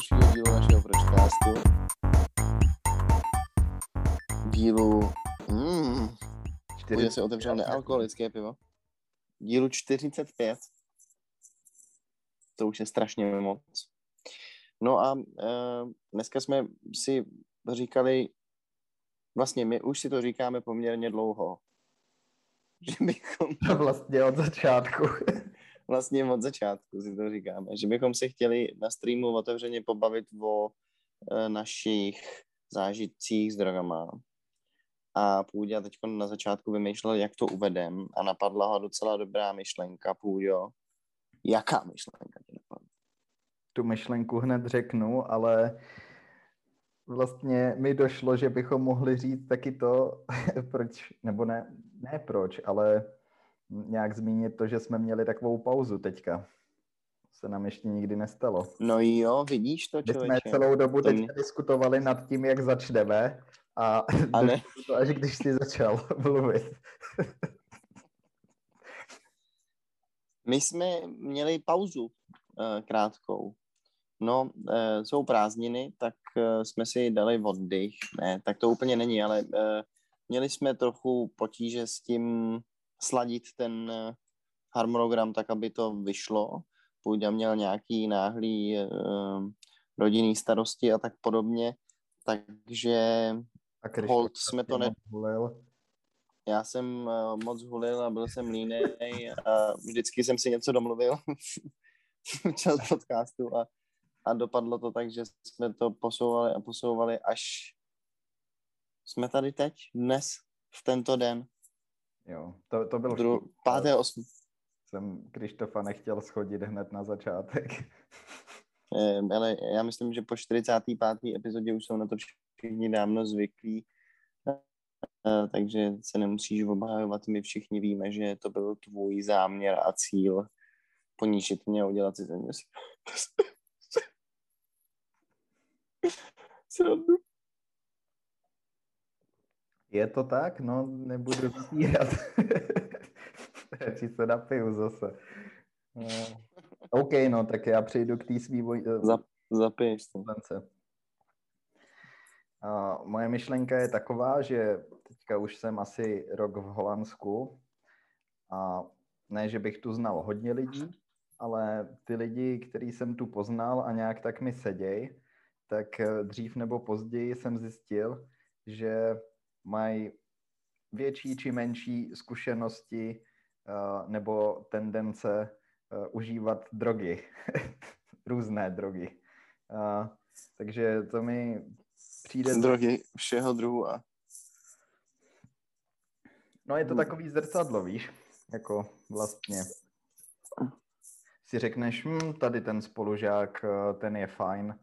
dalšího dílu našeho podcastu. Dílu... Půjďo si otevřel nealkoholické pivo. Dílu 45. To už je strašně moc. No a dneska jsme si říkali, vlastně my už si to říkáme poměrně dlouho. Že bychom... Vlastně od začátku. Vlastně od začátku si to říkáme. Že bychom si chtěli na streamu otevřeně pobavit o našich zážitcích s drogama. A Půjďa teď na začátku vymýšlel, jak to uvedem. A napadla ho docela dobrá myšlenka, Půjďo. Jaká myšlenka tě napadla? Tu myšlenku hned řeknu, ale... Vlastně mi došlo, že bychom mohli říct taky to, proč, nebo ne proč, ale nějak zmínit to, že jsme měli takovou pauzu teďka. Se nám ještě nikdy nestalo. No jo, vidíš to, člověče. My jsme celou dobu teďka diskutovali nad tím, jak začneme a ne. To až když jsi začal mluvit. My jsme měli pauzu krátkou. No, jsou prázdniny, tak jsme si dali oddych. Ne, tak to úplně není, ale měli jsme trochu potíže s tím sladit ten harmonogram tak, aby to vyšlo. Půjďa měl nějaký náhlý rodinný starosti a tak podobně, takže holt jsme to ne... Já jsem moc hulil a byl jsem línej a vždycky jsem si něco domluvil v čas podcastu a dopadlo to tak, že jsme to posouvali a posouvali, až jsme tady teď, dnes, v tento den. Jo, to byl... 5.8. Jsem Kristofa nechtěl schodit hned na začátek. Ale já myslím, že po 45. epizodě už jsou na to všichni dávno zvyklí, takže se nemusíš obhajovat. My všichni víme, že to byl tvůj záměr a cíl ponížit mě a udělat si ten měsíc. Je to tak? No, nebudu vypírat. Radši se napiju zase. No. OK, no, tak já přejdu k té svý Zapiješ to. Moje myšlenka je taková, že teďka už jsem asi rok v Holandsku a ne, že bych tu znal hodně lidí, ale ty lidi, který jsem tu poznal a nějak tak mi seděj, tak dřív nebo později jsem zjistil, že mají větší či menší zkušenosti nebo tendence užívat drogy, různé drogy. Takže to mi přijde... Drogy všeho druhu a... No je to takový zrcadlo, víš, jako vlastně... Si řekneš, tady ten spolužák, ten je fajn,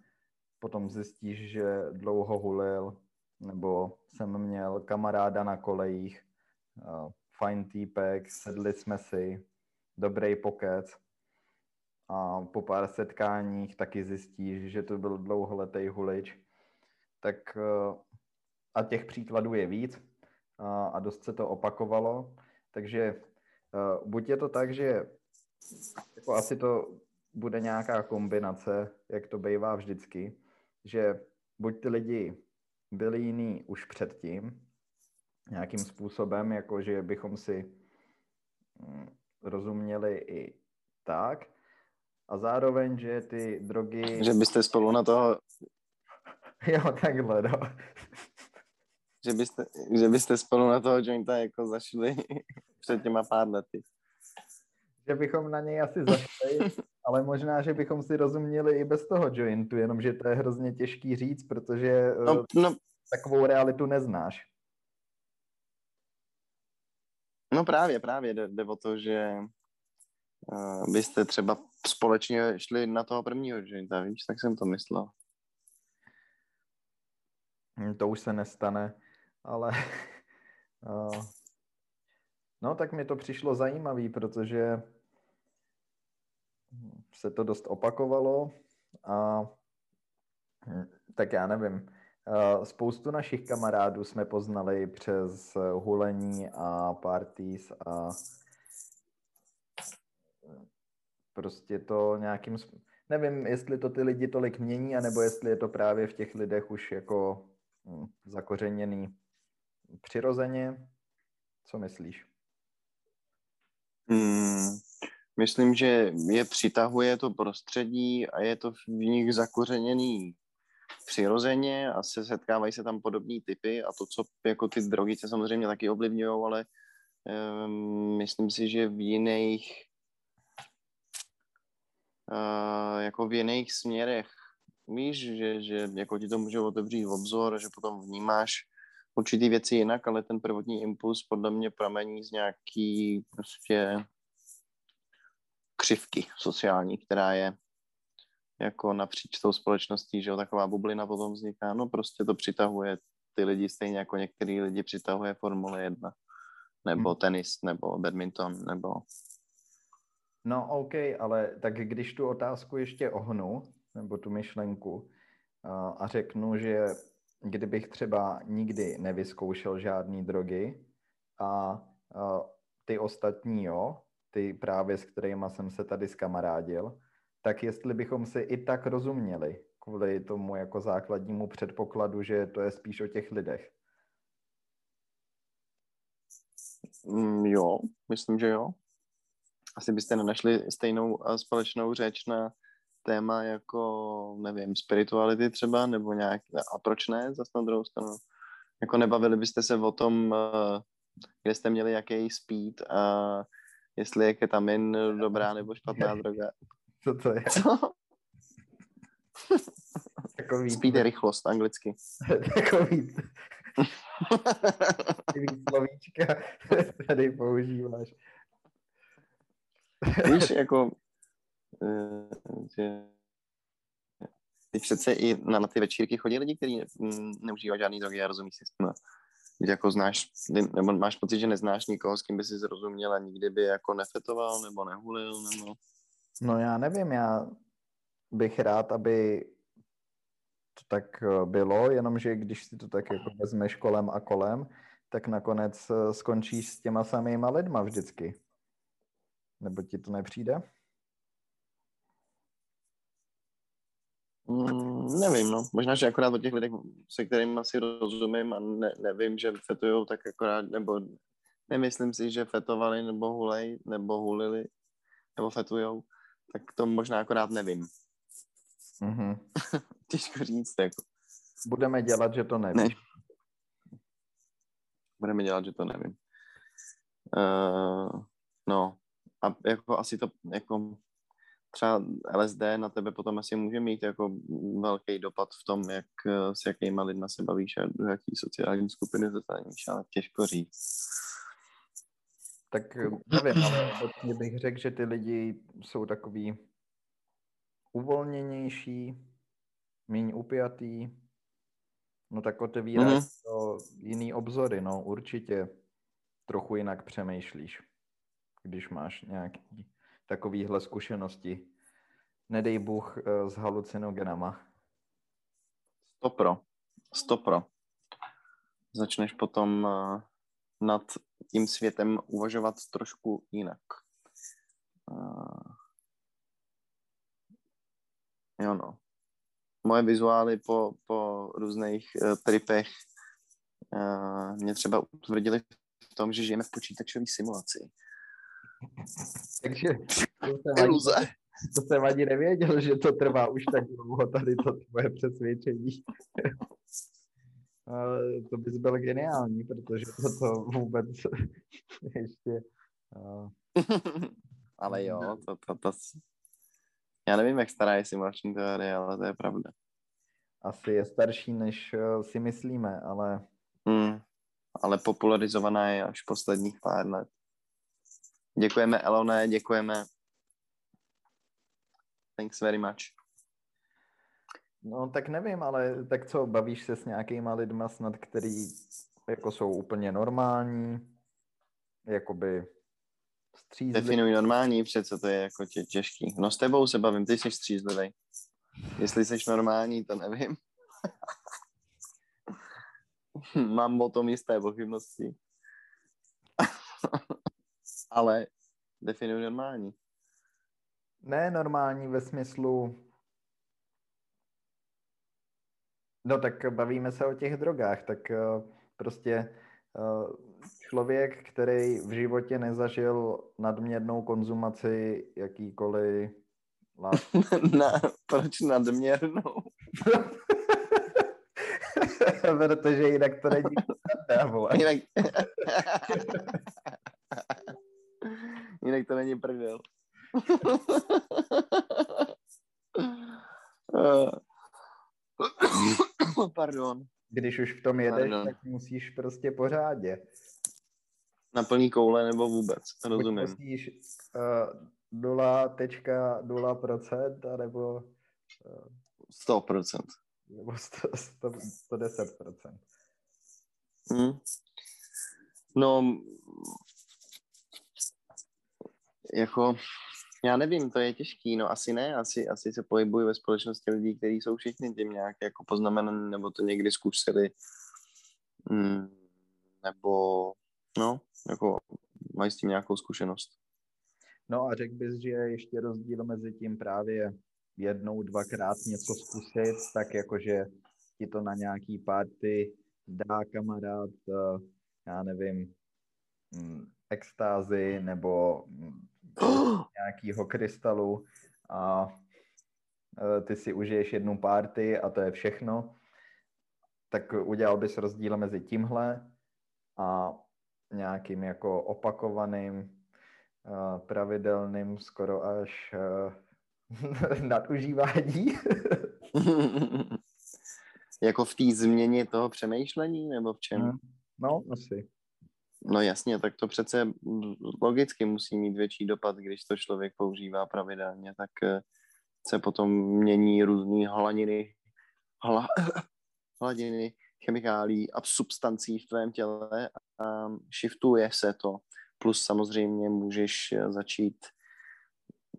potom zjistíš, že dlouho hulil, nebo jsem měl kamaráda na kolejích, fajn týpek, sedli jsme si, dobrý pokec. A po pár setkáních taky zjistíš, že to byl dlouholetý hulič. Tak a těch příkladů je víc a dost se to opakovalo. Takže buď je to tak, že jako asi to bude nějaká kombinace, jak to bývá vždycky, že buď ty lidi byli jiný už předtím, nějakým způsobem, jako že bychom si rozuměli i tak, a zároveň, že ty drogy... Že byste spolu na toho... Jo, takhle, no. Že byste spolu na toho jointa jako zašli před těma pár lety. Že bychom na něj asi zašli, ale možná, že bychom si rozuměli i bez toho jointu, jenomže to je hrozně těžký říct, protože no, takovou realitu neznáš. No právě jde o to, že byste třeba společně šli na toho prvního jointa, víš, tak jsem to myslel. To už se nestane, ale... No tak mi to přišlo zajímavý, protože se to dost opakovalo a tak já nevím, spoustu našich kamarádů jsme poznali přes hulení a parties a prostě to nějakým Nevím, jestli to ty lidi tolik mění, anebo jestli je to právě v těch lidech už jako zakořeněný přirozeně. Co myslíš? Myslím, že je přitahuje to prostředí a je to v nich zakořeněný přirozeně a se setkávají se tam podobní typy a to, co jako ty drogy se samozřejmě taky ovlivňují, ale myslím si, že v jiných jako v jiných směrech. Víš, že jako ti to může otevřít obzor, že potom vnímáš určitý věci jinak, ale ten prvotní impuls podle mě pramení z nějaký prostě křivky sociální, která je jako napříč tou společností, že jo, taková bublina potom vzniká, no prostě to přitahuje ty lidi stejně jako některý lidi přitahuje Formule 1, nebo tenis, nebo badminton, nebo... No OK, ale tak když tu otázku ještě ohnu, nebo tu myšlenku a řeknu, že kdybych třeba nikdy nevyzkoušel žádný drogy a ty ostatní jo, ty právě s kterýma jsem se tady zkamarádil, tak jestli bychom si i tak rozuměli kvůli tomu jako základnímu předpokladu, že to je spíš o těch lidech. Jo, myslím, že jo. Asi byste nenašli stejnou a společnou řeč na téma jako, nevím, spirituality třeba, nebo nějak, a proč ne, zase na druhou stranu. Jako nebavili byste se o tom, kde jste měli jaký speed a jestli je ketamin dobrá nebo špatná droga. Co to je? Co? Takový... Speed je rychlost, anglicky. Takový... Takový slovíčka tady používáš. Víš, jako... Že... Přece i na ty večírky chodí lidi, kteří neužívají žádný drogy a rozumí si s tím. Když jako znáš, nebo máš pocit, že neznáš nikoho, s kým by si zrozuměl a nikdy by jako nefetoval nebo nehulil, nebo... No já nevím, já bych rád, aby to tak bylo, jenomže když si to tak jako vezmeš kolem a kolem, tak nakonec skončíš s těma samýma lidma vždycky. Nebo ti to nepřijde? Nevím, no. Možná, že akorát o těch lidech, se kterým asi rozumím a nevím, že fetujou, tak akorát, nebo nemyslím si, že fetovali nebo hulej, nebo hulili, nebo fetujou, tak to možná akorát nevím. Mm-hmm. Těžko říct, jako. Budeme dělat, že to nevím. Ne. Budeme dělat, že to nevím. No. A jako asi to, jako... Třeba LSD na tebe potom asi může mít jako velký dopad v tom, jak s jakýma lidma se bavíš a do jaký sociální skupiny zastaníš, ale těžko říct. Tak nevím, ale obecně bych řekl, že ty lidi jsou takový uvolněnější, méně upjatý, no tak otevíráš to jiný obzory, no určitě trochu jinak přemýšlíš, když máš nějaký takovýhle zkušenosti. Nedej Bůh s halucinogenama. 100 pro. Začneš potom nad tím světem uvažovat trošku jinak. Jo no. Moje vizuály po různých tripech mě třeba utvrdili v tom, že žijeme v počítačové simulaci. Takže to jsem ani nevěděl, že to trvá už tak dlouho, tady to tvoje přesvědčení. To bys byl geniální, protože to vůbec ještě... Ale jo, to... Já nevím, jak stará je simulační teorie, ale to je pravda. Asi je starší, než si myslíme, ale... Ale popularizovaná je až posledních pár let. Děkujeme, Elone, děkujeme. Thanks very much. No, tak nevím, ale tak co, bavíš se s nějakýma lidma snad, který jako jsou úplně normální, jakoby střízlivý. Definuj normální, přece to je jako těžký. No s tebou se bavím, ty jsi střízlivý. Jestli jsi normální, to nevím. Mám o tom jisté pochybnosti. Ale definuji normální. Ne normální ve smyslu No tak bavíme se o těch drogách, tak prostě člověk, který v životě nezažil nadměrnou konzumaci jakýkoliv látky. Proč nadměrnou? Protože jinak to není jinak... jinak to není prdel. Pardon. Když už v tom jedeš, tak musíš prostě pořádě. Na plný koule nebo vůbec, rozumím. Buď musíš 0,0% anebo... 100%. Nebo 110%. Hmm. No, jako... Já nevím, to je těžký, no asi ne, asi se pohybuji ve společnosti lidí, kteří jsou všichni tím nějak jako poznamenaní, nebo to někdy zkusili, nebo no, jako mají s tím nějakou zkušenost. No a řekl bys, že je ještě rozdíl mezi tím právě jednou, dvakrát něco zkusit, tak jakože ti to na nějaký party dá kamarád, já nevím, extázy, nebo... nějakýho krystalu a ty si užiješ jednu party a to je všechno, tak udělal bys rozdíl mezi tímhle a nějakým jako opakovaným, pravidelným, skoro až nadužívání. Jako v té změně toho přemýšlení nebo v čem? No, asi. No jasně, tak to přece logicky musí mít větší dopad, když to člověk používá pravidelně, tak se potom mění různé hladiny chemikálí a substancí v tvém těle a shiftuje se to. Plus samozřejmě můžeš začít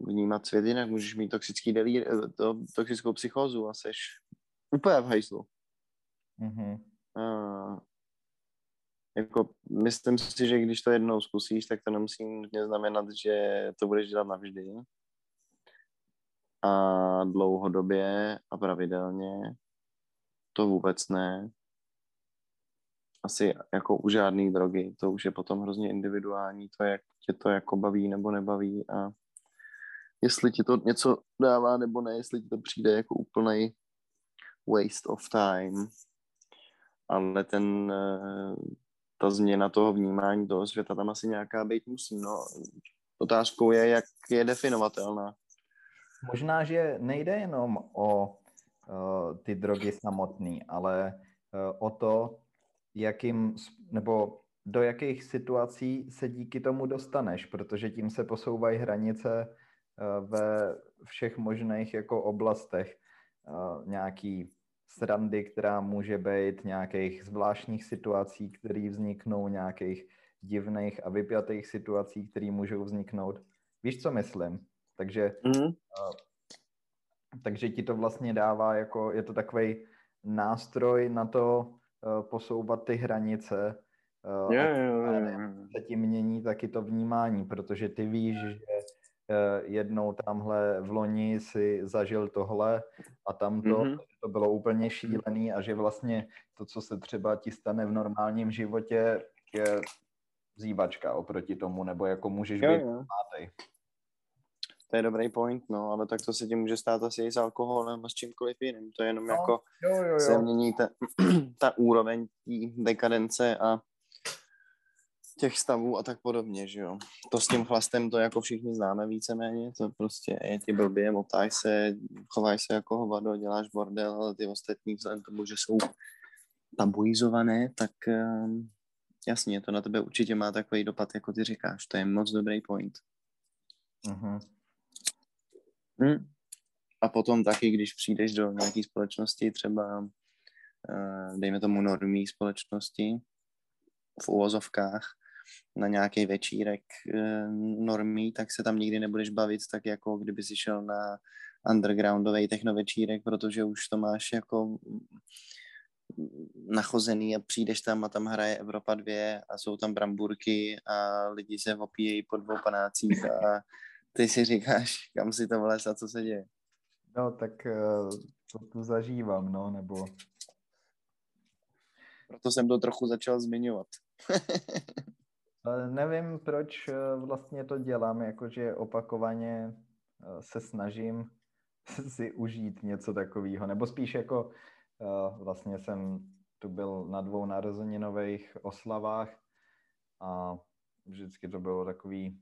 vnímat svět jinak, můžeš mít toxickou psychózu a seš úplně v hajzlu. Mm-hmm. Jako, myslím si, že když to jednou zkusíš, tak to nemusí nutně znamenat, že to budeš dělat navždy a dlouhodobě a pravidelně. To vůbec ne. Asi jako u žádný drogy. To už je potom hrozně individuální, to jak tě to jako baví nebo nebaví a jestli ti to něco dává nebo ne, jestli ti to přijde jako úplnej waste of time. Ale ta změna toho vnímání, toho světa, tam asi nějaká být musí. No, otázkou je, jak je definovatelná. Možná, že nejde jenom o ty drogy samotné, ale o to, jakým, nebo do jakých situací se díky tomu dostaneš, protože tím se posouvají hranice ve všech možných jako oblastech. Nějaký srandy, která může být, nějakých zvláštních situací, které vzniknou, nějakých divných a vypjatých situací, které můžou vzniknout. Víš, co myslím? Takže, takže ti to vlastně dává, jako je to takovej nástroj na to posouvat ty hranice. Se tím mění taky to vnímání, protože ty víš, že jednou tamhle v loni si zažil tohle a tamto, to bylo úplně šílený a že vlastně to, co se třeba ti stane v normálním životě, je zývačka oproti tomu, nebo jako můžeš být mátej. To je dobrý point, no, ale tak to se ti může stát asi i s alkoholem a s čímkoliv jiným, to je jenom se mění ta úroveň tý dekadence a těch stavů a tak podobně, že jo. To s tím chlastem, to jako všichni známe víceméně, to prostě je ti blbě, motáš se, chováš se jako hovado, děláš bordel, ale ty ostatní vzhledem tomu, že jsou tabuizované, tak jasně, to na tebe určitě má takový dopad, jako ty říkáš, to je moc dobrý point. Uh-huh. A potom taky, když přijdeš do nějaký společnosti, třeba dejme tomu normální společnosti, v uvozovkách, na nějaký večírek normí, tak se tam nikdy nebudeš bavit tak, jako kdyby si šel na undergroundovej technovečírek, protože už to máš jako nachozený a přijdeš tam a tam hraje Evropa 2 a jsou tam bramburky a lidi se opíjejí po 2 panácích a ty si říkáš, kam si to vlez a co se děje. No, tak to zažívám, no, nebo Proto jsem to trochu začal zmiňovat. Nevím, proč vlastně to dělám, jakože opakovaně se snažím si užít něco takového, nebo spíš jako vlastně jsem tu byl na 2 narozeninových oslavách a vždycky to bylo takový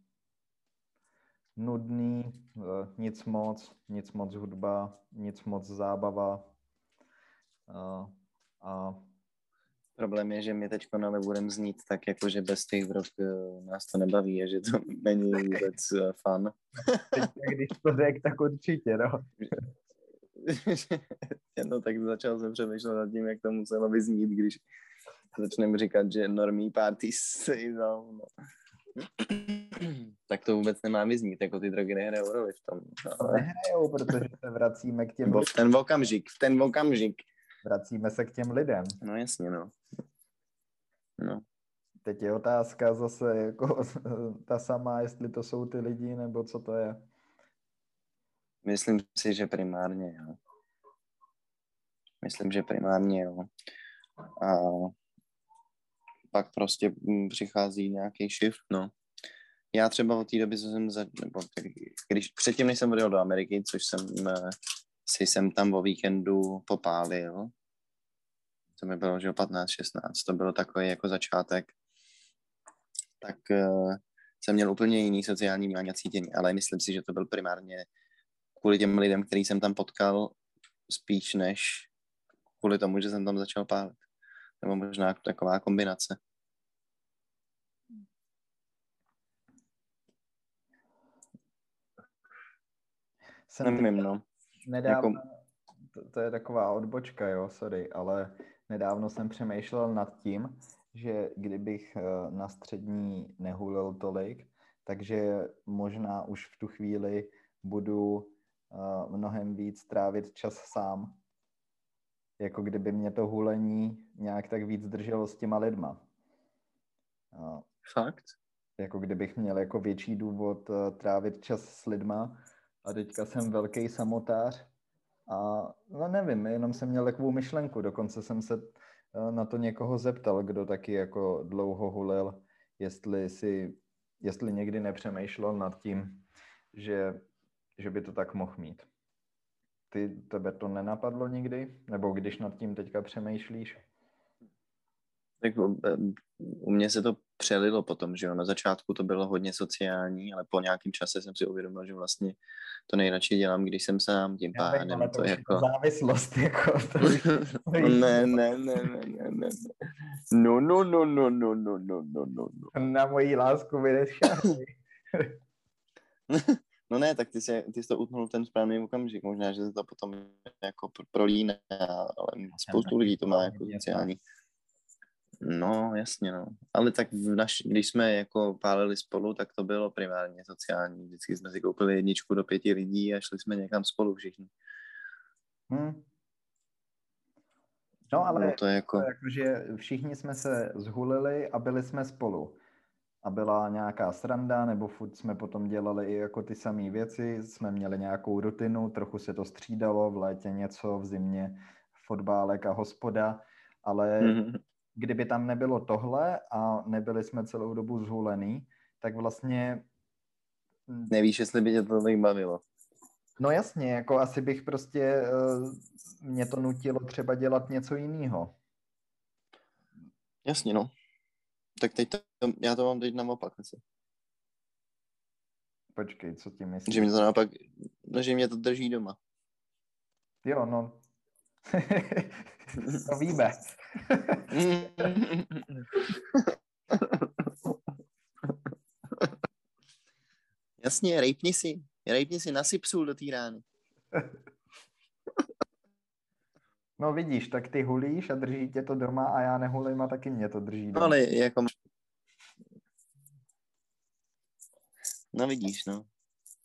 nudný, nic moc hudba, nic moc zábava. Problém je, že mi teďko ale budeme znít tak, jako že bez těch drog nás to nebaví a že to není vůbec fun. Když to řekl, tak určitě, no. No tak začal jsem přemýšlet nad tím, jak to muselo vyznít, když začneme říkat, že normální parties se no. Tak to vůbec nemá vyznít, jako ty drogy nehrajou roli v tom. No. Nehrajou, protože se vracíme k těm... V ten okamžik. Vracíme se k těm lidem. No jasně, no. No. Teď je otázka zase jako ta samá, jestli to jsou ty lidi, nebo co to je. Myslím si, že primárně, jo. A pak prostě přichází nějaký shift, no. Já třeba od té doby, co jsem předtím, než jsem odjel do Ameriky, což jsem tam o víkendu popálil, to mi bylo, že 15-16, to bylo takový jako začátek, tak jsem měl úplně jiný sociální vnímání a cítění, ale myslím si, že to byl primárně kvůli těm lidem, který jsem tam potkal, spíš než kvůli tomu, že jsem tam začal pálit. Nebo možná taková kombinace. Nevím, no. Nedávno, to je taková odbočka, jo, sorry, ale nedávno jsem přemýšlel nad tím, že kdybych na střední nehulil tolik, takže možná už v tu chvíli budu mnohem víc trávit čas sám. Jako kdyby mě to hulení nějak tak víc drželo s těma lidma. Fakt? Jako kdybych měl jako větší důvod trávit čas s lidma a teďka jsem velký samotář a no nevím, jenom jsem měl takovou myšlenku, dokonce jsem se na to někoho zeptal, kdo taky jako dlouho hulil, jestli někdy nepřemýšlel nad tím, že by to tak mohl mít. Tebe to nenapadlo nikdy? Nebo když nad tím teďka přemýšlíš? Tak u mě se to přelilo potom, že jo. Na začátku to bylo hodně sociální, ale po nějakém čase jsem si uvědomil, že vlastně to nejradši dělám, když jsem sám, tím pádem. To je jako... závislost, jako. Ne. No. Na mojí lásku vydeš šáty. No ne, tak ty jsi to utnul v ten správný okamžik, možná, že se to potom jako prolíná, ale spoustu lidí to má jako sociální. No, jasně, no. Ale tak když jsme jako pálili spolu, tak to bylo primárně sociální. Vždycky jsme si koupili 1 do 5 lidí a šli jsme někam spolu všichni. No, ale to jako... že všichni jsme se zhulili a byli jsme spolu. A byla nějaká sranda, nebo furt jsme potom dělali i jako ty samé věci, jsme měli nějakou rutinu, trochu se to střídalo, v létě něco, v zimě fotbálek a hospoda, ale kdyby tam nebylo tohle a nebyli jsme celou dobu zhulený, tak vlastně... Nevíš, jestli by tě to tak bavilo. No jasně, jako asi bych prostě, mě to nutilo třeba dělat něco jiného. Jasně, no. Tak teď já to mám teď naopak. Počkej, co tím myslíš? Že mě to naopak, že mě to drží doma. Jo, no. To víme. Jasně, rejpni si, nasyp sůl do té rány. No vidíš, tak ty hulíš a drží tě to doma a já nehulím a taky mě to drží doma. Ale jako... No vidíš, no.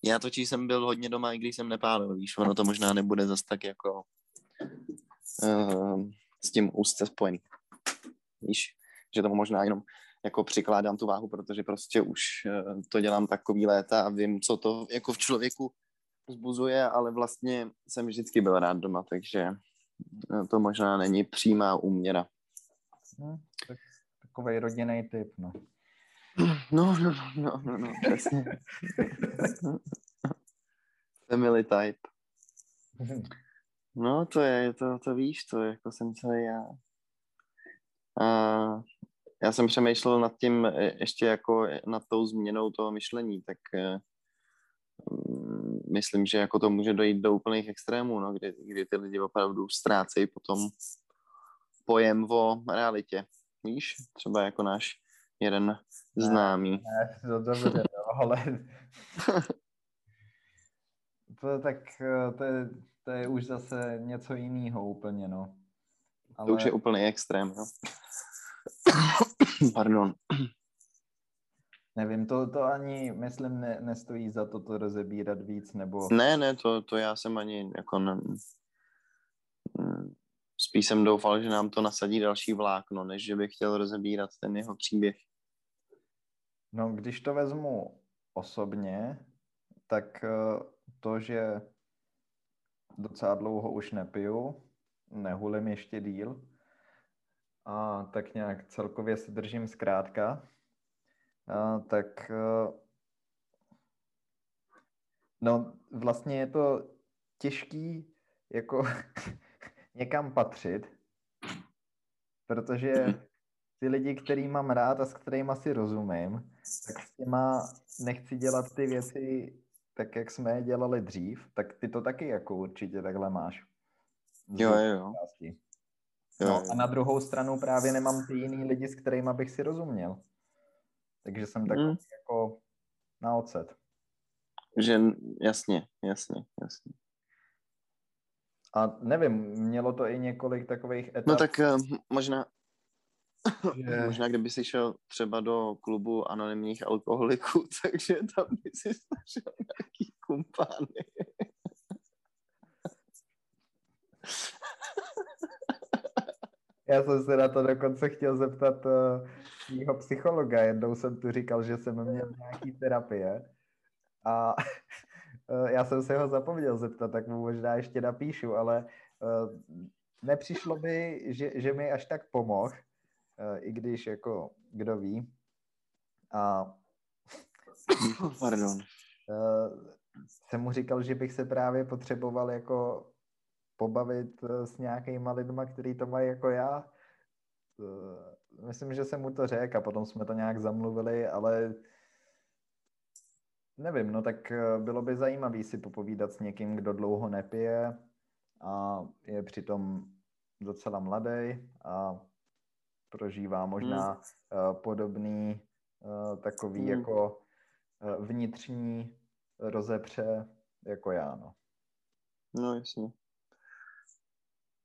Já točí jsem byl hodně doma, i když jsem nepálil, víš, ono to možná nebude zas tak jako s tím úzce spojený. Víš, že tomu možná jenom jako přikládám tu váhu, protože prostě už to dělám takový léta a vím, co to jako v člověku vzbuzuje, ale vlastně jsem vždycky byl rád doma, takže... To možná není přímá úměra. Tak, takovej rodinný typ, no. No, přesně. Family type. No, to víš, to jako jsem celý já. A já jsem přemýšlel nad tím, ještě jako nad tou změnou toho myšlení, tak myslím, že jako to může dojít do úplných extrémů, no, kdy ty lidi opravdu ztrácejí potom pojem o realitě. Víš, třeba jako náš jeden známý. Ne, to bude, ale to je už zase něco jiného úplně, no. Ale to už je úplný extrém, no. Pardon. Nevím, to ani, myslím, nestojí za to rozebírat víc, nebo... Ne, to já jsem ani, jako... Spíš jsem doufal, že nám to nasadí další vlákno, než že bych chtěl rozebírat ten jeho příběh. No, když to vezmu osobně, tak to, že docela dlouho už nepiju, nehulím ještě díl, a tak nějak celkově se držím zkrátka, tak no vlastně je to těžký jako někam patřit, protože ty lidi, který mám rád a s kterými si rozumím, tak s těma nechci dělat ty věci tak, jak jsme je dělali dřív, tak ty to taky jako určitě takhle máš. Jo. No, a na druhou stranu právě nemám ty jiný lidi, s kterými bych si rozuměl. Takže jsem takový jako na ocet. Že jasně. A nevím, mělo to i několik takových etap. No tak možná kdyby si šel třeba do klubu anonymních alkoholiků, takže tam by si našel nějaký kumpány. Já jsem se na to dokonce chtěl zeptat svýho psychologa. Jednou jsem tu říkal, že jsem měl nějaký terapie a já jsem se ho zapomněl zeptat, tak mu možná ještě napíšu, ale nepřišlo mi, že mi až tak pomohl, i když jako kdo ví. A pardon. Jsem mu říkal, že bych se právě potřeboval jako pobavit s nějakýma lidma, který to mají jako já. Myslím, že jsem mu to řekl a potom jsme to nějak zamluvili, ale nevím, no tak bylo by zajímavý si popovídat s někým, kdo dlouho nepije a je přitom docela mladý a prožívá možná podobný takový jako vnitřní rozepře jako já, no. No jasně.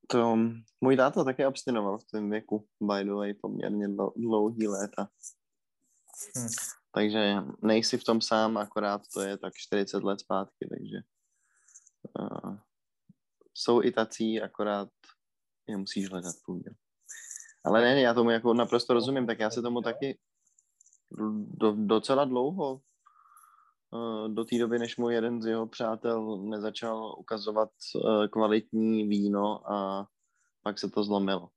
To, můj táta taky abstinoval v tom věku, by the way, poměrně dlouhý léta. Takže nejsi v tom sám, akorát to je tak 40 let zpátky, takže jsou i tací, akorát je musíš hledat půjďo. Ale ne, já tomu jako naprosto rozumím, tak já se tomu taky docela dlouho do té doby, než mu jeden z jeho přátel nezačal ukazovat kvalitní víno a pak se to zlomilo.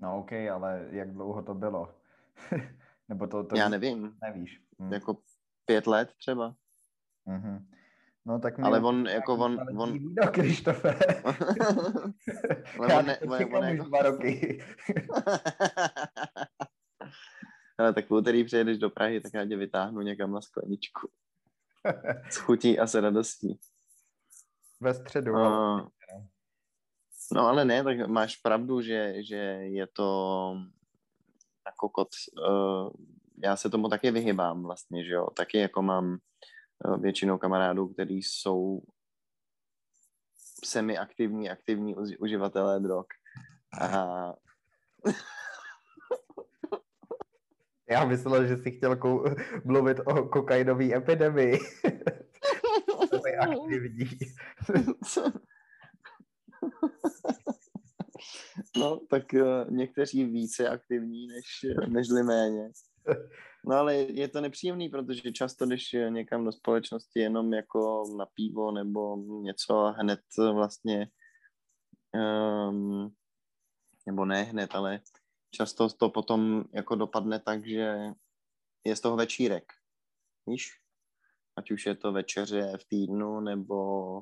No ok, ale jak dlouho to bylo? Nebo to já nevím. Nevíš. Jako 5 let třeba. Mm-hmm. No tak ale on jako on víno, Kristofe. Ale on 2 roky. Ale tak v úterý přijedeš do Prahy, tak já tě vytáhnu někam na skleničku. S chutí a s radostí. Ve středu. No ale ne, tak máš pravdu, že je to na kokot. Já se tomu taky vyhybám vlastně, že jo. Taky jako mám většinou kamarádů, kteří jsou aktivní uživatelé drog. A já myslel, že jsi chtěl mluvit o kokainové epidemii. To je aktivní. No, tak někteří více aktivní než méně. No, ale je to nepříjemný, protože často, když někam do společnosti jenom jako na pivo nebo něco hned vlastně, nebo ne hned, ale často to potom jako dopadne tak, že je z toho večírek, víš? Ať už je to večeře v týdnu, nebo...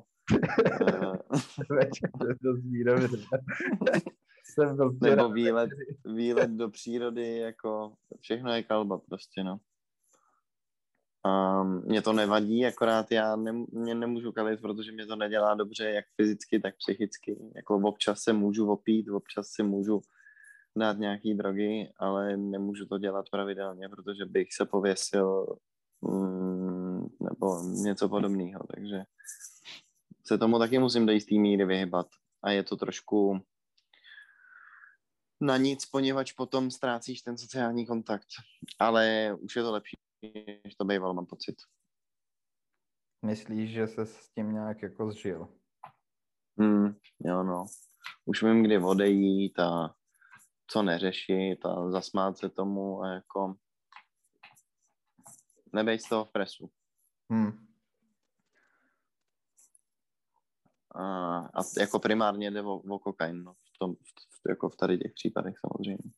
večeře to zvířeme. Nebo výlet do přírody, jako všechno je kalba prostě, no. Mě to nevadí, akorát já mě nemůžu kalit, protože mě to nedělá dobře, jak fyzicky, tak psychicky. Jako občas se můžu opít, občas si můžu dát nějaký drogy, ale nemůžu to dělat pravidelně, protože bych se pověsil nebo něco podobného, takže se tomu taky musím do jistý míry vyhybat. A je to trošku na nic, poněvadž potom ztrácíš ten sociální kontakt. Ale už je to lepší, než to býval, mám pocit. Myslíš, že se s tím nějak jako zžil? Jo, no. Už vím, kdy odejít a co neřešit a zasmát se tomu a jako nebej z toho v presu. A jako primárně jde o kokain, no. Jako v tady těch případech samozřejmě.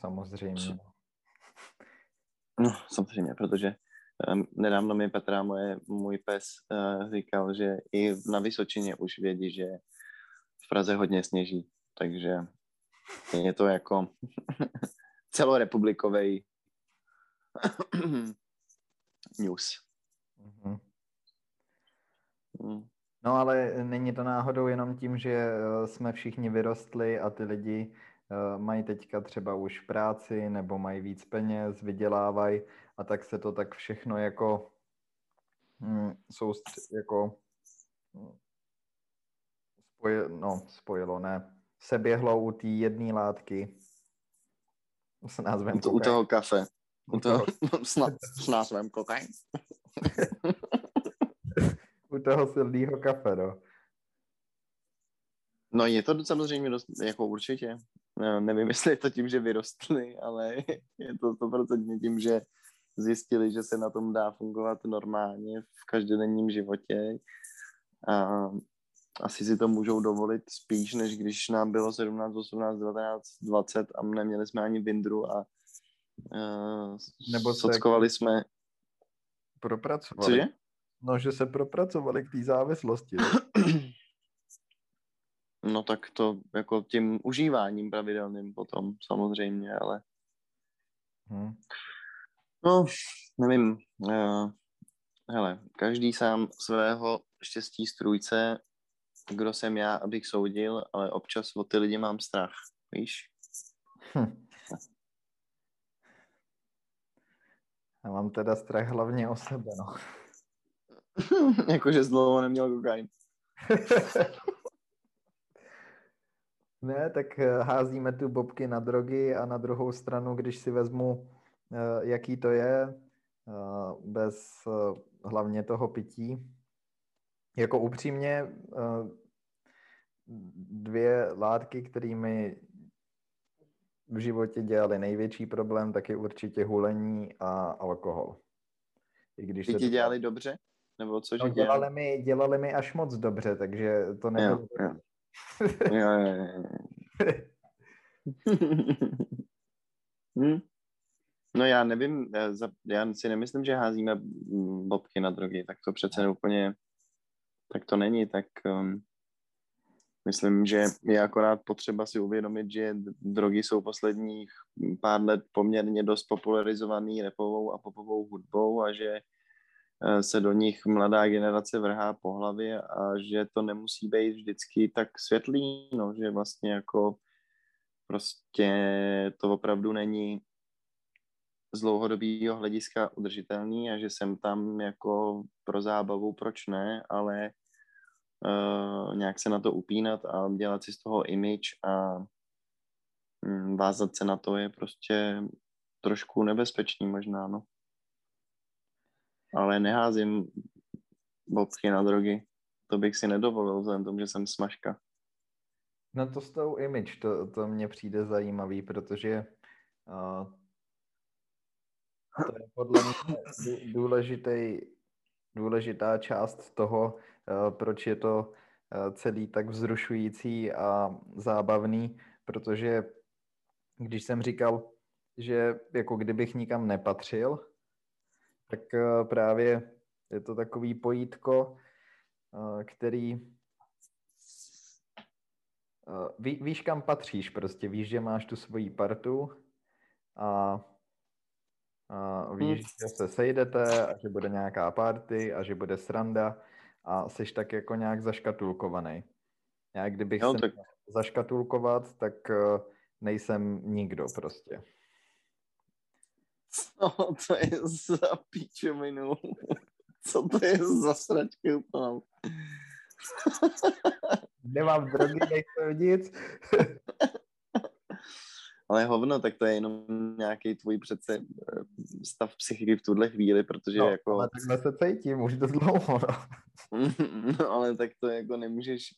Samozřejmě. No, samozřejmě, protože nedávno mi Petra, můj pes, říkal, že i na Vysočině už vědí, že v Praze hodně sněží, takže je to jako celorepublikovej news. Mm-hmm. No ale není to náhodou jenom tím, že jsme všichni vyrostli a ty lidi mají teďka třeba už práci nebo mají víc peněz, vydělávají a tak se to tak všechno jako seběhlo u té jedné látky s názvem kokain. U toho kafe. S názvem kokain. U toho silného kafe, no. No je to samozřejmě dost, jako určitě. Nevím, jestli je to tím, že vyrostli, ale je to 100% tím, že zjistili, že se na tom dá fungovat normálně v každodenním životě. A asi si to můžou dovolit spíš, než když nám bylo 17, 18, 19, 20 a neměli jsme ani vindru a sockovali jsme. Propracovali. Cože? No, že se propracovali k té závislosti. Ne? No tak to jako tím užíváním pravidelným potom samozřejmě, ale... No, nevím. Hele, každý sám svého štěstí strůjce, kdo jsem já, abych soudil, ale občas o ty lidi mám strach, víš? Já mám teda strach hlavně o sebe, no. Jakože znovu neměl kokain. Ne, tak házíme tu bobky na drogy a na druhou stranu, když si vezmu, jaký to je, bez hlavně toho pití. Jako upřímně, dvě látky, kterými v životě dělali největší problém, tak je určitě hulení a alkohol. I když ty ti dělali dobře? Nebo co, no, dělali mi až moc dobře, takže to nebylo. No já nevím, já si nemyslím, že házíme bobky na drogy, tak to přece úplně, tak to není, tak myslím, že je akorát potřeba si uvědomit, že drogy jsou posledních pár let poměrně dost popularizovaný rapovou a popovou hudbou a že se do nich mladá generace vrhá po hlavě a že to nemusí být vždycky tak světlý, no, že vlastně jako prostě to opravdu není z dlouhodobého hlediska udržitelný a že jsem tam jako pro zábavu, proč ne, ale nějak se na to upínat a dělat si z toho image a vázat se na to je prostě trošku nebezpečný možná, no. Ale neházím bobky na drogy. To bych si nedovolil, vzhledem tomu, že jsem smažka. No to s tou image, to mně přijde zajímavý, protože to je podle mě důležitá část toho, proč je to celý tak vzrušující a zábavný, protože když jsem říkal, že jako kdybych nikam nepatřil, tak právě je to takový pojítko, který víš, kam patříš prostě, víš, že máš tu svoji partu a víš, že se sejdete a že bude nějaká party a že bude sranda a jsi tak jako nějak zaškatulkovaný. Já kdybych se měl zaškatulkovat, tak nejsem nikdo prostě. No, to je za píčovinu. Co to je za sračky úplně? Nemám drogy, nejsem nic. Ale hovno, tak to je jenom nějaký tvůj přece stav psychiky v tuhle chvíli, protože no, jako... ale takhle se cítím, už to dlouho, no. No, ale tak to jako nemůžeš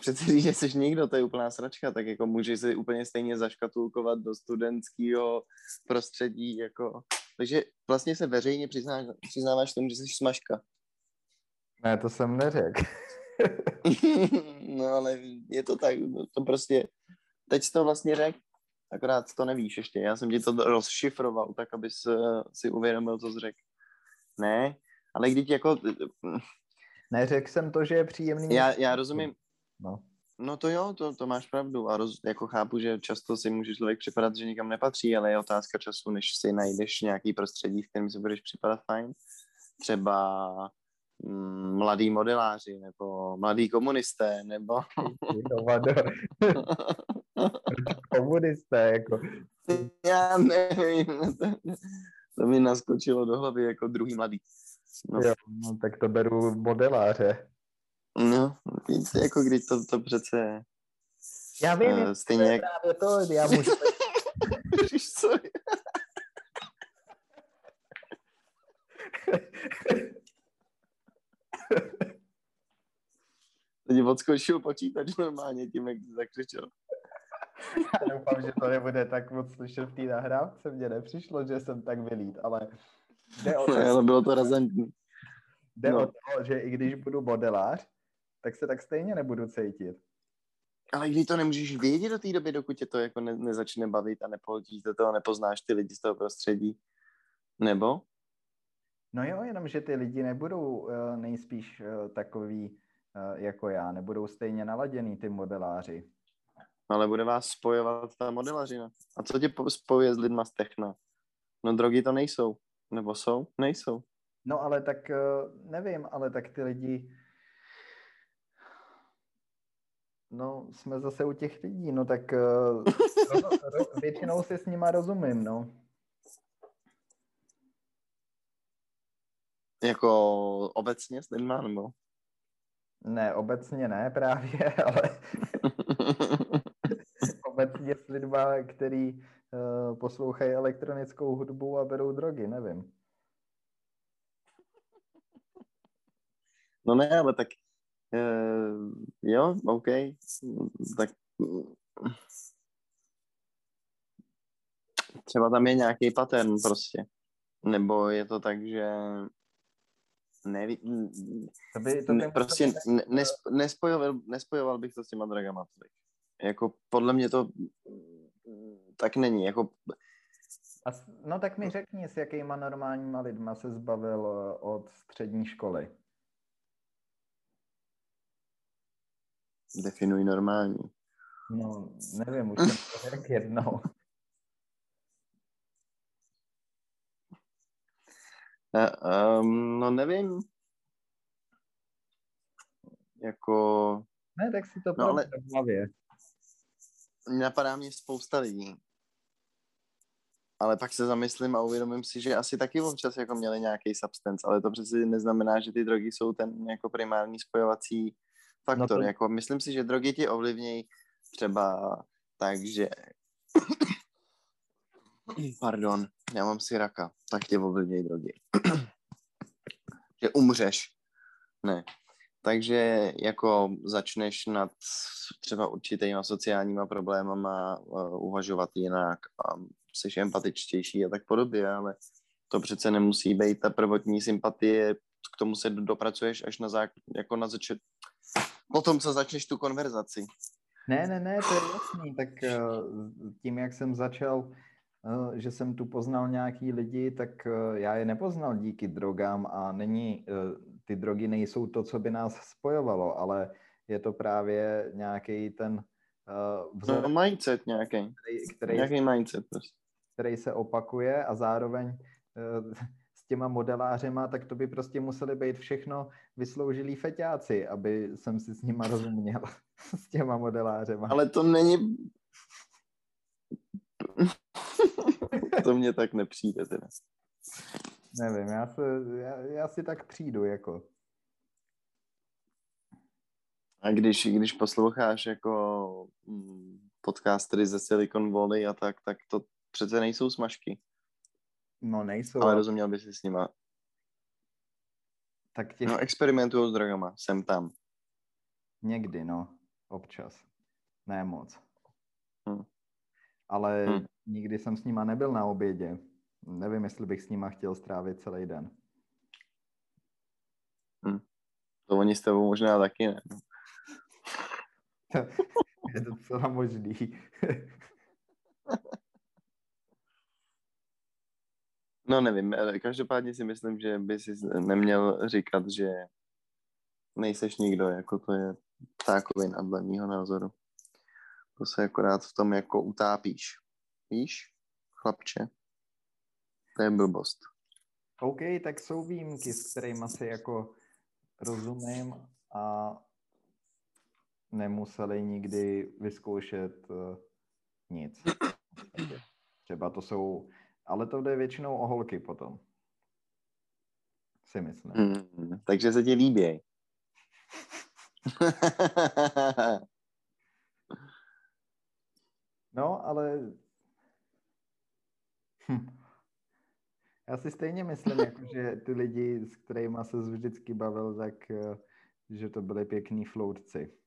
přece říct, že jsi někdo, to je úplná sračka, tak jako můžeš se úplně stejně zaškatulkovat do studentského prostředí, jako... Takže vlastně se veřejně přiznáváš tomu, že jsi smažka. Ne, to jsem neřekl. No, ale je to tak, to prostě, teď jsi to vlastně řekl, akorát to nevíš ještě, já jsem ti to rozšifroval, tak abys si uvědomil, co jsi řekl. Ne, ale když jako... Neřekl jsem to, že je příjemný. Já rozumím. No to jo, to máš pravdu a jako chápu, že často si může člověk připadat, že nikam nepatří, ale je otázka času, než si najdeš nějaký prostředí, v kterém si budeš připadat fajn. Třeba mladí modeláři, nebo mladí komunisté, nebo... komunisté, jako... Já nevím, to mi naskočilo do hlavy jako druhý mladý. No. Jo, no, tak to beru modeláře. No, jako když to přece... Já vím, stejně jak... právě to, já můžu... Říš, co je? Teď odskočil počítač normálně tím, jak jsi zakřičel. Já doufám, že to nebude tak moc slyšet v té nahrávce, mně nepřišlo, že jsem tak vylít, ale... Ale bylo to razantní. Jde o to, že i když budu modelář, tak se tak stejně nebudu cítit. Ale když to nemůžeš vědět do té doby, dokud tě to jako nezačne bavit a nepohodíš do toho, nepoznáš ty lidi z toho prostředí. Nebo? No jo, jenom, že ty lidi nebudou nejspíš takový jako já, nebudou stejně naladěný ty modeláři. Ale bude vás spojovat ta modelařina. A co tě spojuje s lidma z techna? No drogy to nejsou. Nebo jsou? Nejsou. No ale tak nevím, ale tak ty lidi... No, jsme zase u těch lidí, no tak většinou si s nima rozumím, no. Jako obecně s lidma, nebo? Ne, obecně ne právě, ale obecně s lidma, který poslouchají elektronickou hudbu a berou drogy, nevím. No ne, ale tak jo, OK. Tak třeba tam je nějaký pattern prostě. Nebo je to tak, že nevím. Prostě nespojoval bych to s těma drogama. Jako podle mě to tak není. Jako... No tak mi řekni, s jakýma normálníma lidma se zbavil od střední školy. Definuj normální. No, nevím, už jsem to řekl jednou. No, nevím. Jako... Ne, tak si to no, ale... v hlavě. Napadá mě spousta lidí. Ale pak se zamyslím a uvědomím si, že asi taky občas jako měli nějaký substance, ale to přece neznamená, že ty drogy jsou ten jako primární spojovací faktor. No to... jako, myslím si, že drogy ti ovlivnějí třeba tak, že... Pardon, já mám si raka. Tak tě ovlivnějí drogy. Že umřeš. Ne. Takže jako začneš nad třeba určitýma sociálníma problémama uvažovat jinak a jsi empatičtější a tak podobně, ale to přece nemusí být ta prvotní sympatie, k tomu se dopracuješ až na potom, co začneš tu konverzaci. Ne, to je jasný. Tak tím, jak jsem začal, že jsem tu poznal nějaký lidi, tak já je nepoznal díky drogám a není, ty drogy nejsou to, co by nás spojovalo, ale je to právě nějaký ten vzor, no, mindset nějaký, který se opakuje a zároveň s těma modelářema, tak to by prostě museli být všechno vysloužilí feťáci, aby jsem si s nima rozuměl, s těma modelářema. Ale to není... To mě tak nepřijde teda. Nevím, já si tak přijdu, jako. A když posloucháš jako podcastery ze Silicon Valley a tak to přece nejsou smažky. No nejsou. Ale rozuměl by si s nima. Tak těch... No experimentuju s drogama, jsem tam. Někdy, no. Občas. Ne moc. Ale nikdy jsem s nima nebyl na obědě. Nevím, jestli bych s nima chtěl strávit celý den. To oni s tebou možná taky ne. Je to celá možný. No nevím, každopádně si myslím, že by si neměl říkat, že nejseš nikdo, jako to je ptákovina dle mýho názoru. To se akorát v tom jako utápíš. Víš, chlapče? To je blbost. OK, tak jsou výjimky, s kterými si jako rozumím a nemuseli nikdy vyzkoušet nic. Třeba to jsou... Ale to jde většinou o holky potom. Si myslím. Takže se ti líbí. No, ale... Já si stejně myslím, jako, že ty lidi, s kterými se vždycky bavil, tak že to byly pěkný floutci.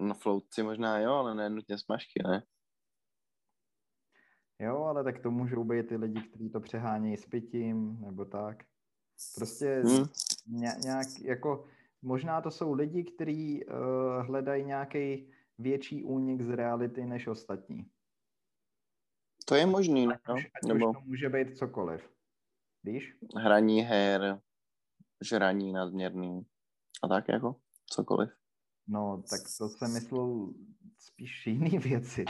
No floutci možná jo, ale ne nutně smažky, ne? Jo, ale tak to můžou být ty lidi, kteří to přehánějí s pitím, nebo tak. Prostě nějak, jako, možná to jsou lidi, kteří hledají nějaký větší únik z reality než ostatní. To je možný, no. Ať už to může být cokoliv. Víš? Hraní her, žraní nadměrný a tak jako cokoliv. No, tak to jsem myslel spíš jiný věci.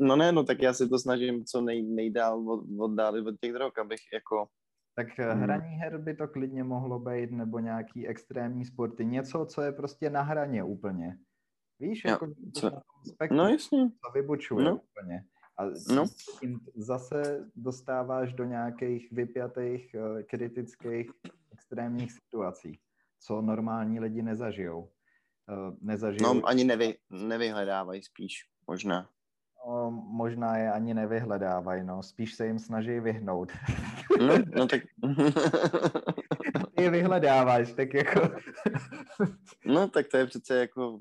No, tak já si to snažím co nejdál oddálit od těch drog, abych jako... Tak hraní her by to klidně mohlo být, nebo nějaký extrémní sporty. Něco, co je prostě na hraně úplně. Víš, jako... No, jasně. To vybučuje úplně. A tím zase dostáváš do nějakých vypjatých, kritických, extrémních situací, co normální lidi nezažijou. No, ani nevyhledávají spíš, možná. No, možná je ani nevyhledávají, no. Spíš se jim snaží vyhnout. No tak... Ty je vyhledáváš, tak jako... No tak to je přece jako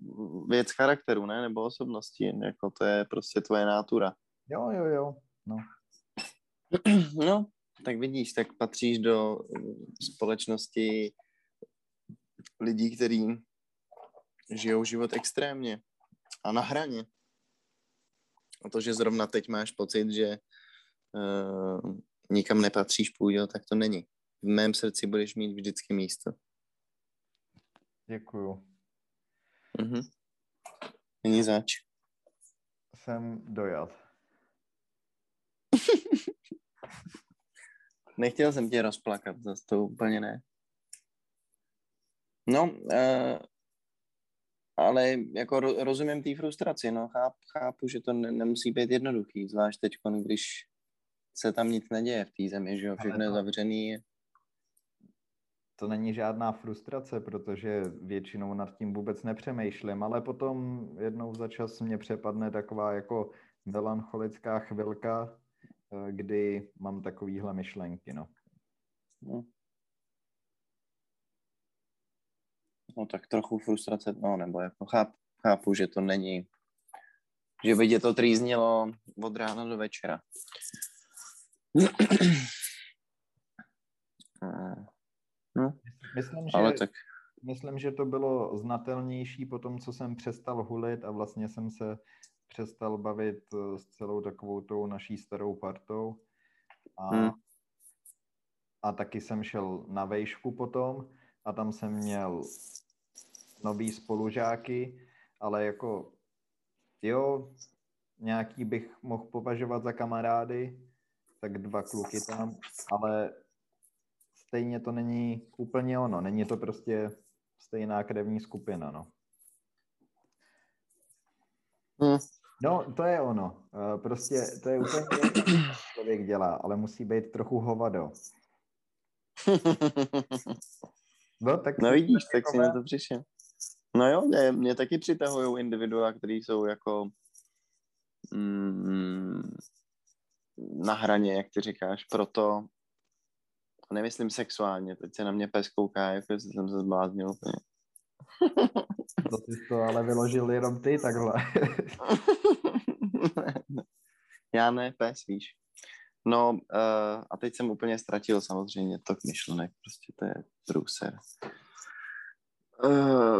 věc charakteru, ne? Nebo osobnosti, jako to je prostě tvoje nátura. Jo, no. No, tak vidíš, tak patříš do společnosti lidí, který žijou život extrémně a na hraně. A to, že zrovna teď máš pocit, že nikam nepatříš, Půjďo, tak to není. V mém srdci budeš mít vždycky místo. Děkuju. Není zač. Jsem dojat. Nechtěl jsem tě rozplakat, zase to úplně ne. No, ale jako rozumím té frustraci, no, chápu, že to nemusí být jednoduchý, zvlášť teď, když se tam nic neděje v té zemi, že jo, všechno je zavřený. To není žádná frustrace, protože většinou nad tím vůbec nepřemýšlím, ale potom jednou za čas mě přepadne taková jako melancholická chvilka, kdy mám takovýhle myšlenky, no. No tak trochu frustrace, no, nebo jako chápu, že to není, že by tě to trýznilo od rána do večera. Myslím, že tak... myslím, že to bylo znatelnější po tom, co jsem přestal hulit a vlastně jsem se přestal bavit s celou takovou tou naší starou partou. A taky jsem šel na vejšku potom a tam jsem měl nový spolužáky, ale jako jo, nějaký bych mohl považovat za kamarády, tak dva kluky tam, ale stejně to není úplně ono, není to prostě stejná krevní skupina, no. No, to je ono, prostě to je úplně to, co člověk dělá, ale musí být trochu hovado. No, tak no vidíš, tak si na to přišel. No jo, mě taky přitahují individua, který jsou jako na hraně, jak ty říkáš, proto nemyslím sexuálně, teď se na mě pes kouká, jako jsem se zbláznil úplně. To ty to ale vyložil jenom ty takhle. Já ne, pes, víš. No a teď jsem úplně ztratil samozřejmě tok myšlenek, prostě to je průser.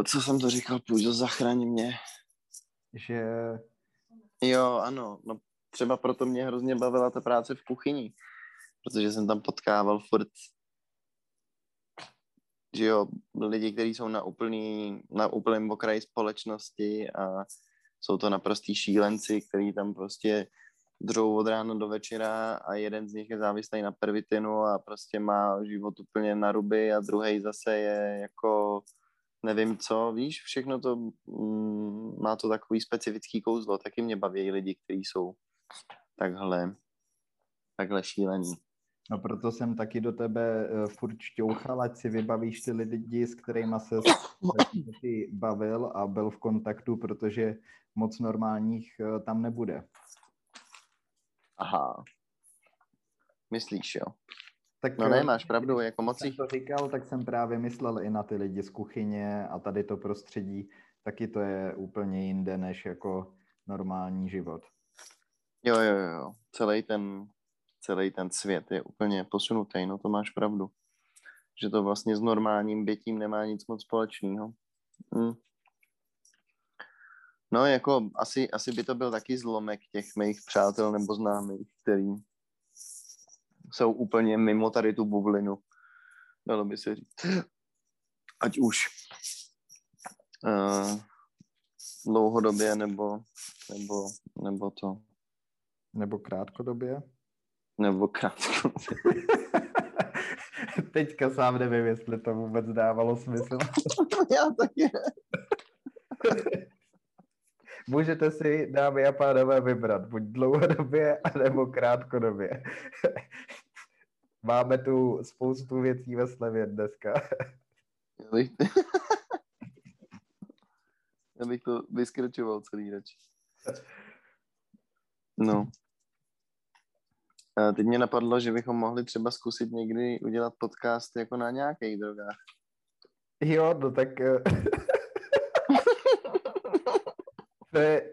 Co jsem to říkal, Půjďo, zachraň mě. Že... Jo, ano, no třeba proto mě hrozně bavila ta práce v kuchyni, protože jsem tam potkával furt, že jo, lidi, kteří jsou na úplném okraji společnosti a jsou to naprostí šílenci, kteří tam prostě dřou od rána do večera a jeden z nich je závislý na pervitinu a prostě má život úplně na ruby a druhej zase je jako nevím co, víš, všechno to má to takový specifický kouzlo, taky mě baví lidi, kteří jsou takhle šílení. No proto jsem taky do tebe furt šťouchal, ať si vybavíš ty lidi, s kterýma se ty bavil a byl v kontaktu, protože moc normálních tam nebude. Aha. Myslíš, jo? Tak, no ne, máš pravdu, jako moc jich... to říkal, tak jsem právě myslel i na ty lidi z kuchyně a tady to prostředí, taky to je úplně jinde než jako normální život. Jo, celý ten svět je úplně posunutý, no to máš pravdu, že to vlastně s normálním bětím nemá nic moc společného. No jako asi by to byl taky zlomek těch mých přátel nebo známých, který jsou úplně mimo tady tu bublinu, dalo by se říct. Ať už dlouhodobě nebo to. Nebo krátkodobě? Nebo krátkodobě. Teďka sám nevím, jestli to vůbec dávalo smysl. Já taky. Můžete si, dámy a pánové, vybrat buď dlouhodobě, anebo krátkodobě. Máme tu spoustu věcí ve slevě dneska. Já bych to vyskračoval celý radši. No. A teď mě napadlo, že bychom mohli třeba zkusit někdy udělat podcast jako na nějakých drogách. Jo, no tak...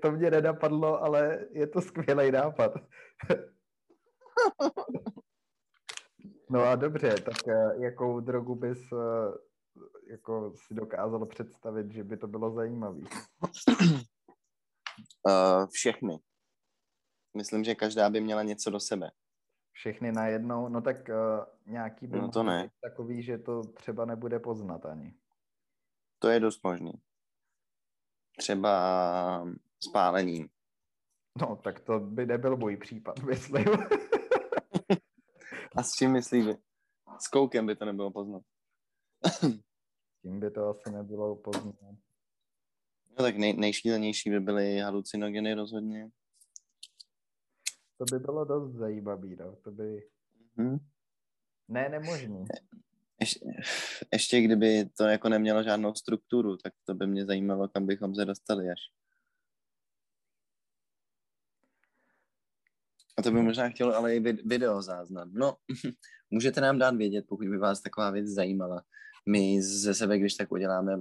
To mě nenapadlo, ale je to skvělý nápad. No a dobře, tak jakou drogu bys jako si dokázal představit, že by to bylo zajímavé? Všechny. Myslím, že každá by měla něco do sebe. Všechny najednou? No tak nějaký by no to ne. Takový, že to třeba nebude poznat ani. To je dost možný. Třeba spálením. No, tak to by nebyl můj případ, myslím. A s čím myslíš? S koukem by to nebylo poznat. S tím by to asi nebylo poznat. No tak nejšílenější by byly halucinogeny rozhodně. To by bylo dost zajímavý, no. To by... Mm-hmm. Ne, nemožný. Ještě kdyby to jako nemělo žádnou strukturu, tak to by mě zajímalo, kam bychom se dostali až. A to by možná chtělo ale i video záznam. No, můžete nám dát vědět, pokud by vás taková věc zajímala. My ze sebe, když tak uděláme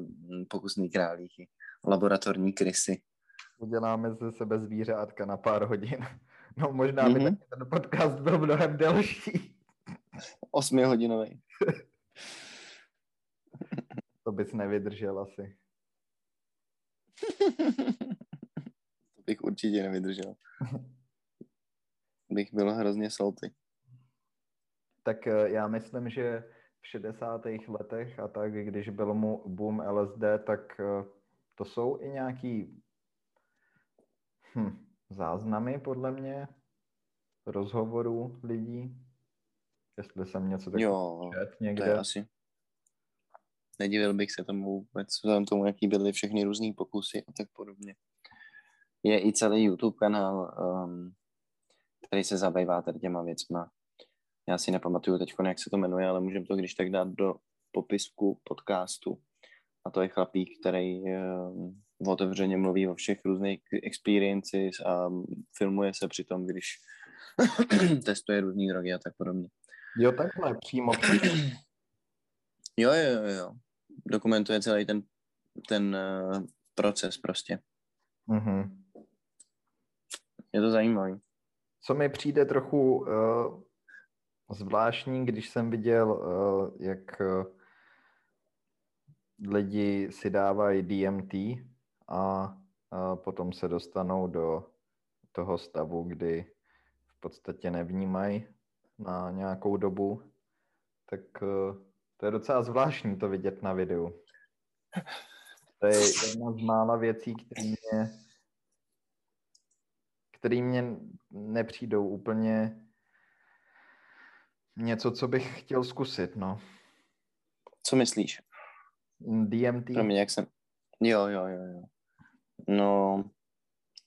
pokusný králíky, laboratorní krysy. Uděláme ze sebe zvířátka na pár hodin. No možná by taky ten podcast byl mnohem delší. 8hodinový. To bys nevydržel asi. To bych určitě nevydržel. Bych byl hrozně salty. Tak já myslím, že v 60. letech a tak, když byl mu boom LSD, tak to jsou i nějaký záznamy, podle mě, rozhovorů lidí. Jestli jsem něco takového čet někde. Jo, to je asi. Nedivil bych se tomu vůbec, vzhledem tomu, jaký byly všechny různý pokusy a tak podobně. Je i celý YouTube kanál, který se zabývá tady těma věcma. Já si nepamatuju teď, jak se to jmenuje, ale můžeme to když tak dát do popisku podcastu. A to je chlapík, který otevřeně mluví o všech různých experiences a filmuje se při tom, když testuje různý drogy a tak podobně. Jo, takhle přímo. Jo. Dokumentuje celý ten proces prostě. Mm-hmm. Je to zajímavý. Co mi přijde trochu zvláštní, když jsem viděl, jak lidi si dávají DMT a potom se dostanou do toho stavu, kdy v podstatě nevnímají na nějakou dobu, tak to je docela zvláštní to vidět na videu. To je jedna z mála věcí, které mě nepřijdou úplně něco, co bych chtěl zkusit, no. Co myslíš? DMT? Pro mě, jak jsem... Jo. No,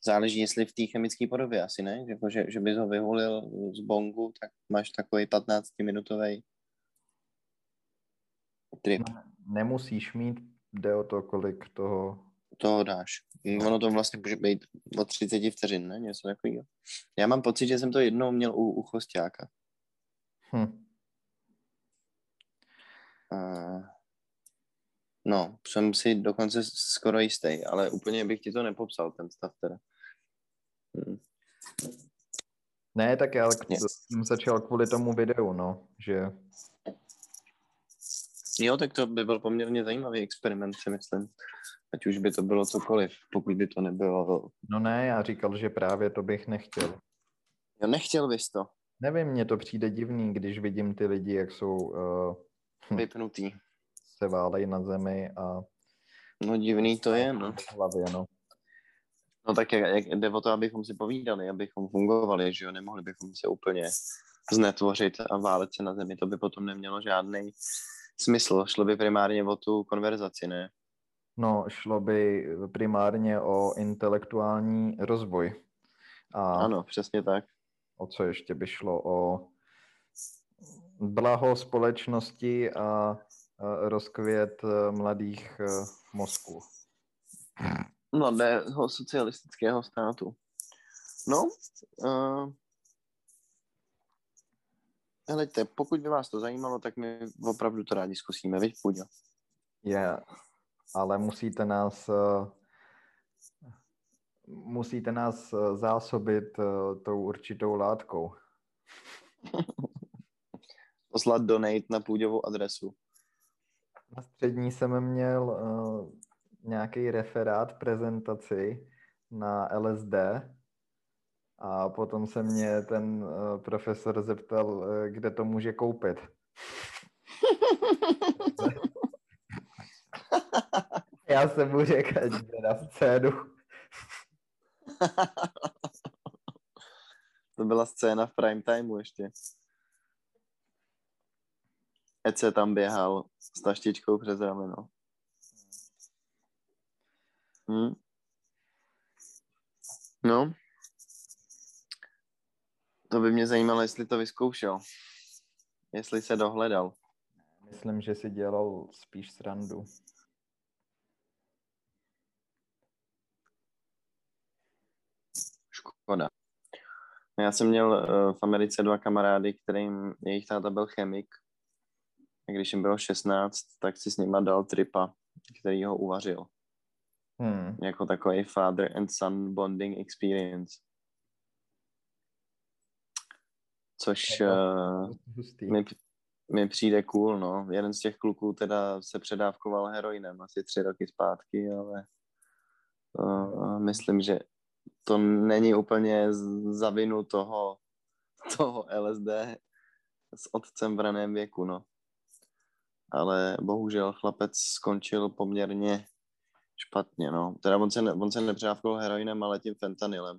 záleží, jestli v té chemické podobě asi, ne? Že bys ho vyhulil z bongu, tak máš takový 15-minutový trip. Nemusíš mít, jde o to, kolik toho dáš. Ono to vlastně může být od 30 vteřin, ne? Něco takového. Já mám pocit, že jsem to jednou měl u Chosťáka. No, jsem si dokonce skoro jistý, ale úplně bych ti to nepopsal, ten stav teda. Ne, tak já jsem začal kvůli tomu videu, no, že... Jo, tak to by byl poměrně zajímavý experiment, si myslím. Ať už by to bylo cokoliv, pokud by to nebylo... No ne, já říkal, že právě to bych nechtěl. Jo, nechtěl bys to. Nevím, mně to přijde divný, když vidím ty lidi, jak jsou... vypnutý. Se válej na zemi a... No divný to je, no. Hlavě, no. No tak jak jde o to, abychom si povídali, abychom fungovali, že jo, nemohli bychom se úplně znetvořit a válet se na zemi, to by potom nemělo žádný smysl, šlo by primárně o tu konverzaci, ne? No, šlo by primárně o intelektuální rozvoj. A ano, přesně tak. O co ještě by šlo? O blaho společnosti a rozkvět mladých mozků. Mladého socialistického státu. No, hleďte, pokud by vás to zajímalo, tak my opravdu to rádi zkusíme, viď, Půjďo? Ale musíte nás zásobit tou určitou látkou. Poslat donate na Půjďovou adresu. Na střední jsem měl nějaký referát, prezentaci na LSD a potom se mě ten profesor zeptal, kde to může koupit. Já se mu řekl, ať jde na scénu. To byla scéna v prime timeu ještě. Ece tam běhal s taštičkou přes rameno. No. To by mě zajímalo, jestli to vyzkoušel. Jestli se dohledal. Myslím, že si dělal spíš srandu. Škoda. Já jsem měl v Americe 2 kamarády, kterým jejich táta byl chemik. Když jim bylo 16, tak si s nima dal tripa, který ho uvařil. Jako takový father and son bonding experience. Což mi mi přijde cool, no. Jeden z těch kluků teda se předávkoval heroinem asi 3 roky zpátky, ale myslím, že to není úplně za vinu toho LSD s otcem v raném věku, no. Ale bohužel chlapec skončil poměrně špatně, no. Teda on se nepředávkoval heroinem, ale tím fentanylem.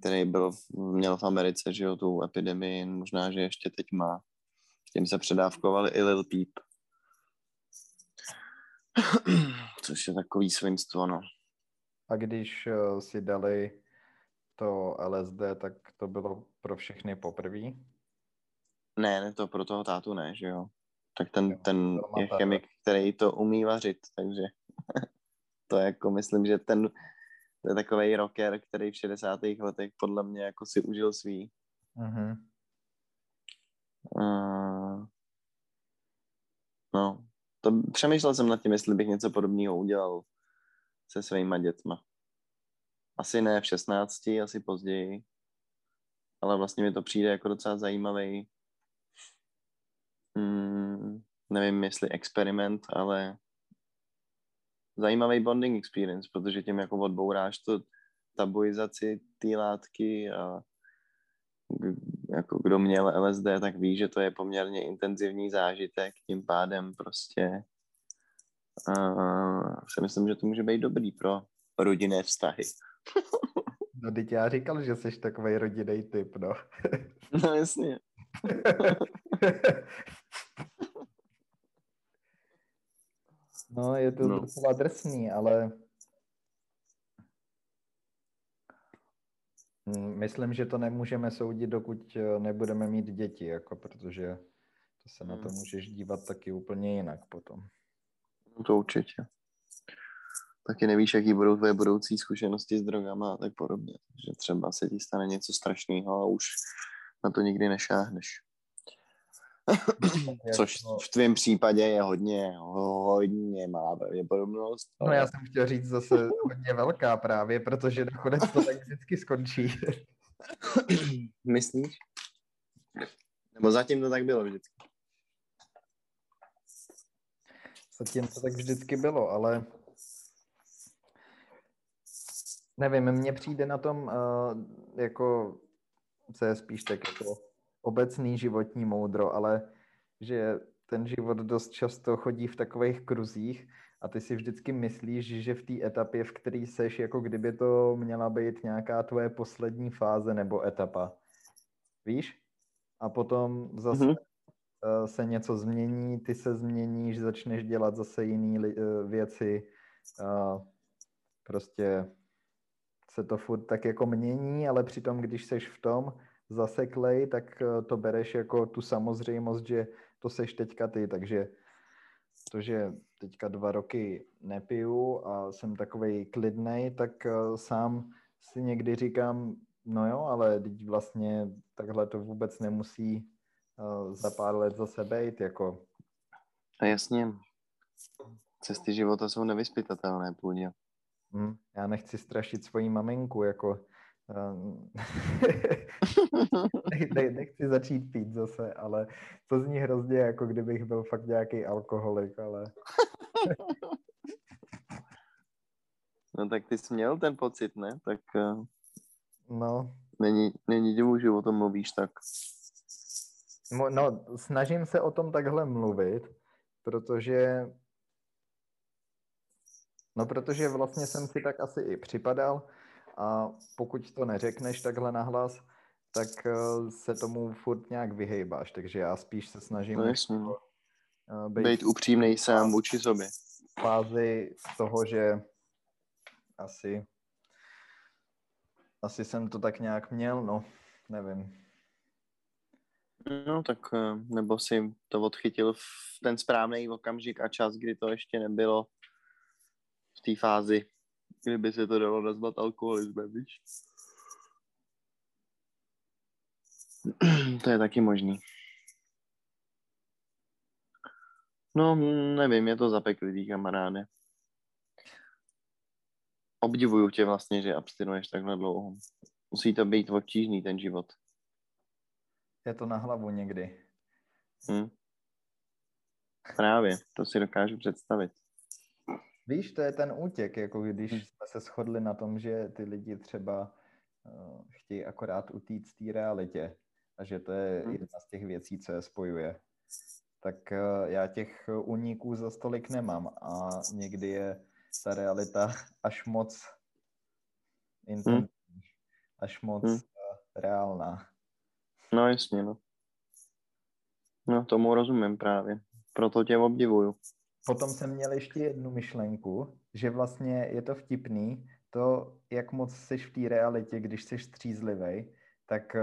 Který měl v Americe, že jo, tu epidemii, možná, že ještě teď má. Tím se předávkovali i Lil Peep. Což je takový svinstvo, no. A když si dali to LSD, tak to bylo pro všechny poprví? Ne, to pro toho tátu ne, že jo. Tak ten je chemik, který to umí vařit, takže to jako myslím, že ten... To je takovej rocker, který v 60. letech podle mě jako si užil svý. Uh-huh. No, to přemýšlel jsem nad tím, jestli bych něco podobného udělal se svýma dětma. Asi ne v 16, asi později. Ale vlastně mi to přijde jako docela zajímavý. Nevím, jestli experiment, ale... zajímavý bonding experience, protože tím jako odbouráš tu tabuizaci té látky a jako kdo měl LSD, tak ví, že to je poměrně intenzivní zážitek, tím pádem prostě si myslím, že to může být dobrý pro rodinné vztahy. No, teď já říkal, že jsi takovej rodinný typ, no. No, jasně. No, je to docela drsný, ale myslím, že to nemůžeme soudit, dokud nebudeme mít děti, jako, protože to se na to můžeš dívat taky úplně jinak potom. No to určitě. Taky nevíš, jaký budou tvoje budoucí zkušenosti s drogama a tak podobně. Že třeba se ti stane něco strašného a už na to nikdy nešáhneš. Což v tvém případě je hodně malá pravděpodobnost. Ale... No, já jsem chtěl říct zase hodně velká právě, protože nakonec to tak vždycky skončí. Myslíš? Nebo zatím to tak bylo vždycky? Zatím to tak vždycky bylo, ale nevím, mně přijde na tom jako co je spíš tak jako obecný životní moudro, ale že ten život dost často chodí v takových kruzích a ty si vždycky myslíš, že v té etapě, v který seš, jako kdyby to měla být nějaká tvoje poslední fáze nebo etapa. Víš? A potom zase se něco změní, ty se změníš, začneš dělat zase jiné věci. Prostě se to furt tak jako mění, ale přitom, když seš v tom zaseklej, tak to bereš jako tu samozřejmost, že to seš teďka ty, takže to, že teďka 2 roky nepiju a jsem takovej klidnej, tak sám si někdy říkám, no jo, ale teď vlastně takhle to vůbec nemusí za pár let zase bejt, jako. A jasně, cesty života jsou nevyspytatelné, Půjďo. Já nechci strašit svoji maminku, jako nechci začít pít zase, ale to zní hrozně, jako kdybych byl fakt nějaký alkoholik, ale... No tak ty jsi měl ten pocit, ne? Tak no. Není divu, že o tom mluvíš tak. No, snažím se o tom takhle mluvit, protože... No, protože vlastně jsem si tak asi i připadal, a pokud to neřekneš takhle nahlas, tak se tomu furt nějak vyhejbáš. Takže já spíš se snažím být upřímnej sám vůči sobě. V fázi toho, že asi jsem to tak nějak měl, no, nevím. No tak nebo si to odchytil v ten správný okamžik a čas, kdy to ještě nebylo v té fázi, kdyby se to dalo nazvat alkoholismem, víš? To je taky možný. No, nevím, je to zapeklitý, kamaráde. Obdivuju tě vlastně, že abstinuješ takhle dlouho. Musí to být obtížný, ten život. Je to na hlavu někdy. Právě, to si dokážu představit. Víš, to je ten útěk, jako když jsme se shodli na tom, že ty lidi třeba chtějí akorát utíct z té realitě a že to je jedna z těch věcí, co je spojuje. Tak já těch úniků zas tolik nemám a někdy je ta realita až moc intenzivní, až moc reálná. No jasně, no. No tomu rozumím právě, proto tě obdivuju. Potom jsem měl ještě jednu myšlenku, že vlastně je to vtipný, to, jak moc seš v té realitě, když seš střízlivej, tak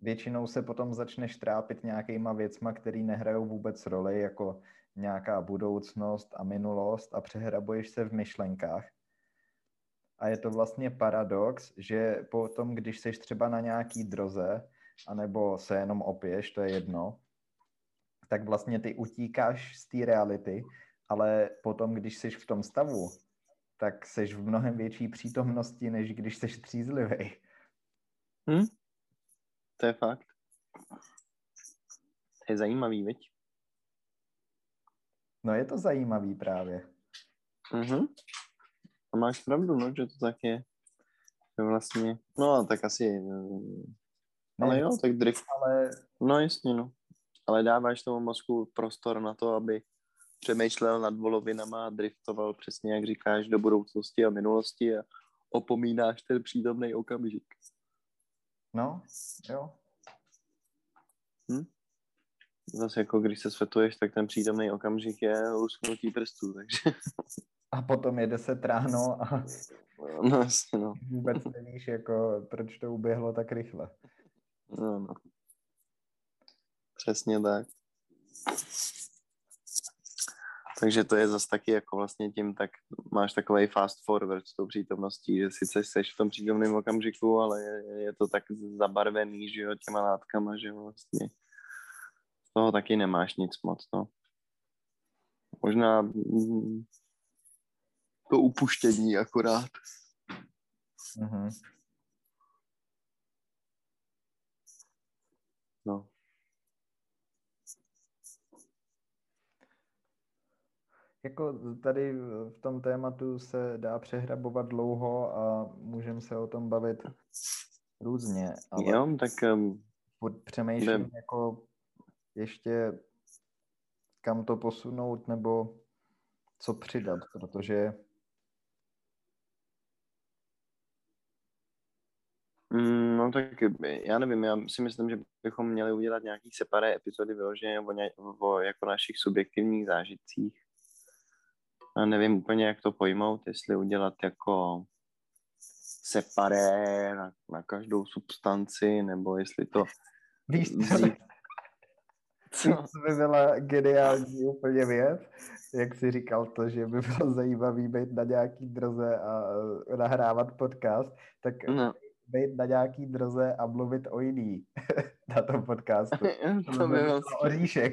většinou se potom začneš trápit nějakýma věcma, který nehrajou vůbec roli, jako nějaká budoucnost a minulost a přehrabuješ se v myšlenkách. A je to vlastně paradox, že potom, když seš třeba na nějaký droze, anebo se jenom opiješ, to je jedno, tak vlastně ty utíkáš z té reality, ale potom, když jsi v tom stavu, tak jsi v mnohem větší přítomnosti, než když jsi střízlivej. To je fakt. To je zajímavý, viď? No je to zajímavý právě. A máš pravdu, no, že to tak je. To vlastně, no tak asi... Ale jo, tak drift. Ale... No jasně, no. Ale dáváš tomu mozku prostor na to, aby přemýšlel nad volovinama a driftoval přesně, jak říkáš, do budoucnosti a minulosti a opomínáš ten přítomný okamžik. No, jo. Zase jako když se světuješ, tak ten přítomný okamžik je lusknutí prstů, takže... A potom jede se tráno a... No, jasně, no. Vůbec nevíš, jako, proč to uběhlo tak rychle. No, no. Přesně tak. Takže to je zase taky jako vlastně tím, tak máš takovej fast forward s tou přítomností, že sice seš v tom přítomném okamžiku, ale je to tak zabarvený, že jo, těma látkama, že vlastně z toho taky nemáš nic moc, no. Možná to upuštění akorát. No. Jako tady v tom tématu se dá přehrabovat dlouho a můžeme se o tom bavit různě, ale jo, tak přemýšlím jako ještě kam to posunout nebo co přidat, protože no tak já nevím, já si myslím, že bychom měli udělat nějaký separé epizody vyložené o jako našich subjektivních zážitcích. A nevím úplně, jak to pojmout, jestli udělat jako separé na každou substanci, nebo jestli to... Víš, co by byla geniální úplně věc, jak jsi říkal to, že by bylo zajímavý být na nějaký droze a nahrávat podcast, tak být na nějaký droze a mluvit o jiný na tom podcastu. To by bylo o říšek.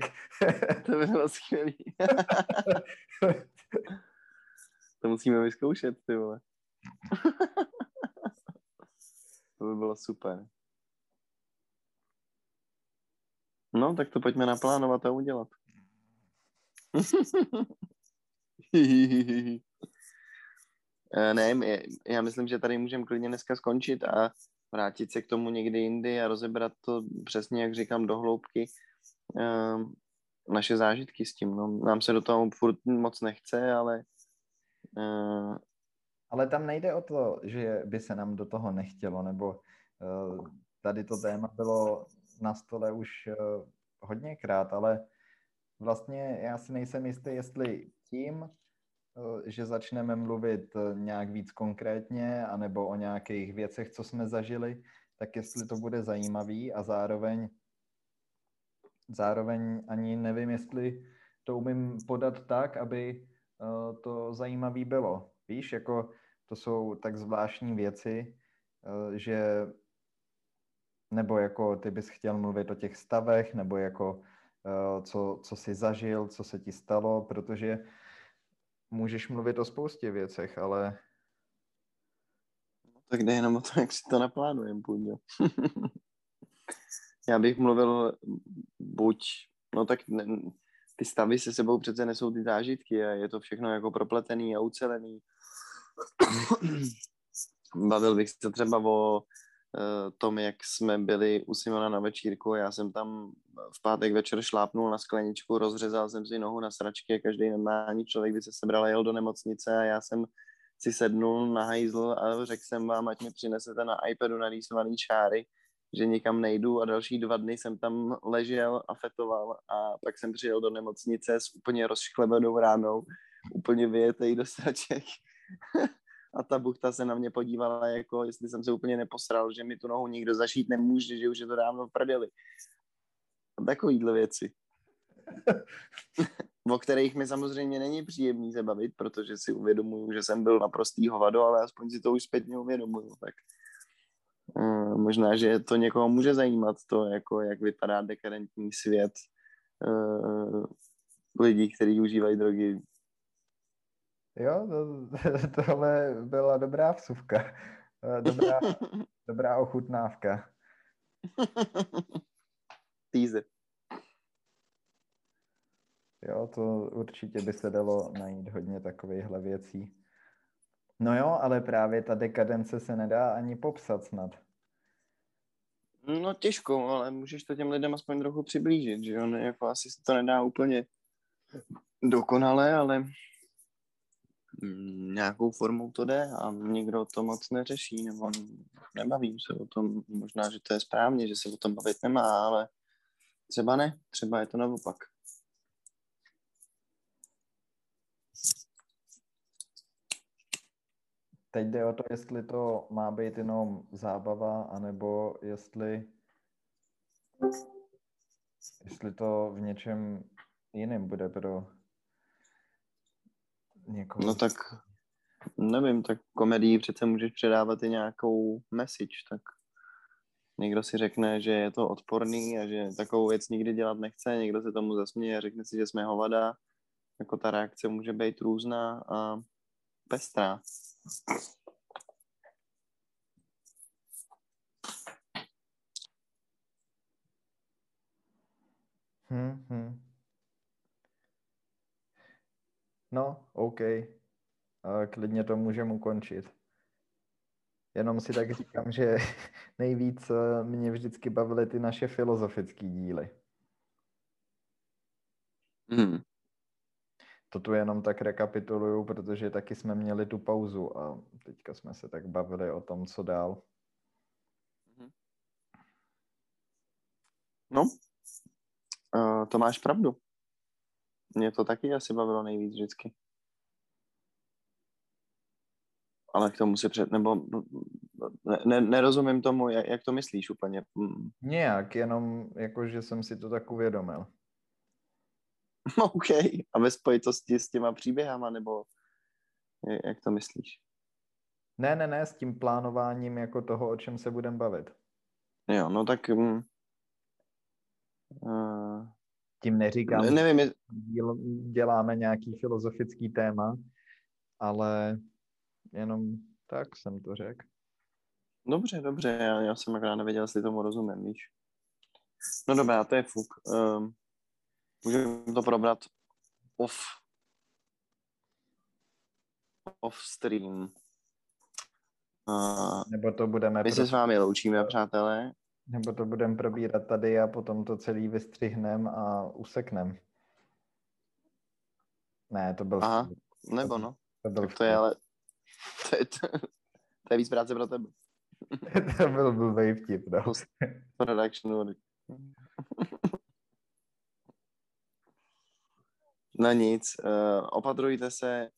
To by bylo skvělý. To musíme vyzkoušet, ty vole. To by bylo super. No, tak to pojďme naplánovat a udělat. Ne, já myslím, že tady můžeme klidně dneska skončit a vrátit se k tomu někdy jindy a rozebrat to přesně, jak říkám, do hloubky. Naše zážitky s tím. No, nám se do toho furt moc nechce, ale... Ale tam nejde o to, že by se nám do toho nechtělo, nebo tady to téma bylo na stole už hodněkrát, ale vlastně já si nejsem jistý, jestli tím, že začneme mluvit nějak víc konkrétně, anebo o nějakých věcech, co jsme zažili, tak jestli to bude zajímavý a zároveň ani nevím, jestli to umím podat tak, aby to zajímavý bylo. Víš, jako to jsou tak zvláštní věci, že nebo jako ty bys chtěl mluvit o těch stavech, nebo jako co jsi zažil, co se ti stalo, protože můžeš mluvit o spoustě věcech, ale... No, tak jde jenom o to, jak si to naplánujeme, Půjďo. Já bych mluvil buď, no tak ty stavy se sebou přece nesou ty zážitky a je to všechno jako propletený a ucelený. Bavil bych se třeba o tom, jak jsme byli u Simona na večírku. Já jsem tam v pátek večer šlápnul na skleničku, rozřezal jsem si nohu na sračky a každý normální člověk by se sebral a jel do nemocnice a já jsem si sednul na hajzl a řekl jsem vám, ať mi přinesete na iPadu narýsovaný čáry, že nikam nejdu a další 2 dny jsem tam ležel a fetoval a pak jsem přijel do nemocnice s úplně rozšklebenou ránou, úplně vyjetej do sraček a ta buchta se na mě podívala jako, jestli jsem se úplně neposral, že mi tu nohu nikdo zašít nemůže, že už je to dávno v prdeli. A takovýhle věci. O kterých mi samozřejmě není příjemný se bavit, protože si uvědomuju, že jsem byl naprostý hovado, ale aspoň si to už zpětně uvědomuju, tak možná, že to někoho může zajímat, to jako jak vypadá dekadentní svět lidí, kteří užívají drogy. Jo, tohle byla dobrá vsuvka. Dobrá ochutnávka. Teaser. Jo, to určitě by se dalo najít hodně takovýchhle věcí. No jo, ale právě ta dekadence se nedá ani popsat snad. No těžko, ale můžeš to těm lidem aspoň trochu přiblížit, že jo? Jako asi se to nedá úplně dokonale, ale nějakou formou to jde a nikdo to moc neřeší, nebo nebavím se o tom. Možná, že to je správně, že se o tom bavit nemá, ale třeba ne, třeba je to naopak. Teď jde o to, jestli to má být jenom zábava, anebo jestli to v něčem jiném bude pro někoho. No tak, nevím, tak komedii přece můžeš předávat i nějakou message, tak někdo si řekne, že je to odporný a že takovou věc nikdy dělat nechce, někdo se tomu zasměje a řekne si, že jsme hovada, jako ta reakce může být různá a pestrá. No, OK. Klidně to můžeme ukončit. Jenom si tak říkám, že nejvíc mě vždycky bavily ty naše filozofické díly. To tu jenom tak rekapituluju, protože taky jsme měli tu pauzu a teďka jsme se tak bavili o tom, co dál. No, to máš pravdu. Mě to taky asi bavilo nejvíc vždycky. Ale k tomu si nerozumím tomu, jak to myslíš úplně. Nějak, jenom jako, že jsem si to tak uvědomil. OK. A ve spojitosti s těma příběhama, nebo jak to myslíš? Ne, s tím plánováním jako toho, o čem se budeme bavit. Jo, no tak tím neříkám, nevím, děláme nějaký filozofický téma, ale jenom tak jsem to řekl. Dobře, já jsem akorát nevěděl, jestli tomu rozumím, víš. No dobrá, to je fuk. Můžeme to probrat off stream. Nebo to budeme... My se s vámi loučíme, přátelé. Nebo to budeme probírat tady a potom to celý vystřihnem a useknem. Ne, to byl... Aha, nebo no. To je ale... To je víc práce pro tebe. To byl blbej vtip, no. Production. No nic, opatrujte se,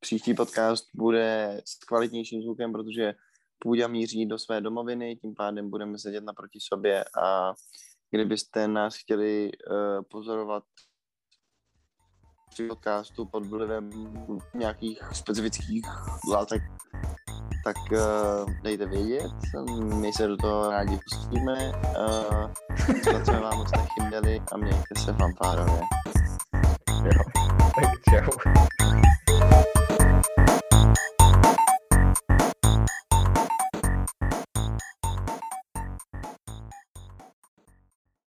příští podcast bude s kvalitnějším zvukem, protože Půjďa míří do své domoviny, tím pádem budeme sedět naproti sobě a kdybyste nás chtěli pozorovat při podcastu pod vlivem nějakých specifických látek, tak dejte vědět, my se do toho rádi pustíme, za co vám moc nechyběli a mějte se fanfárově. Jo, tak čau.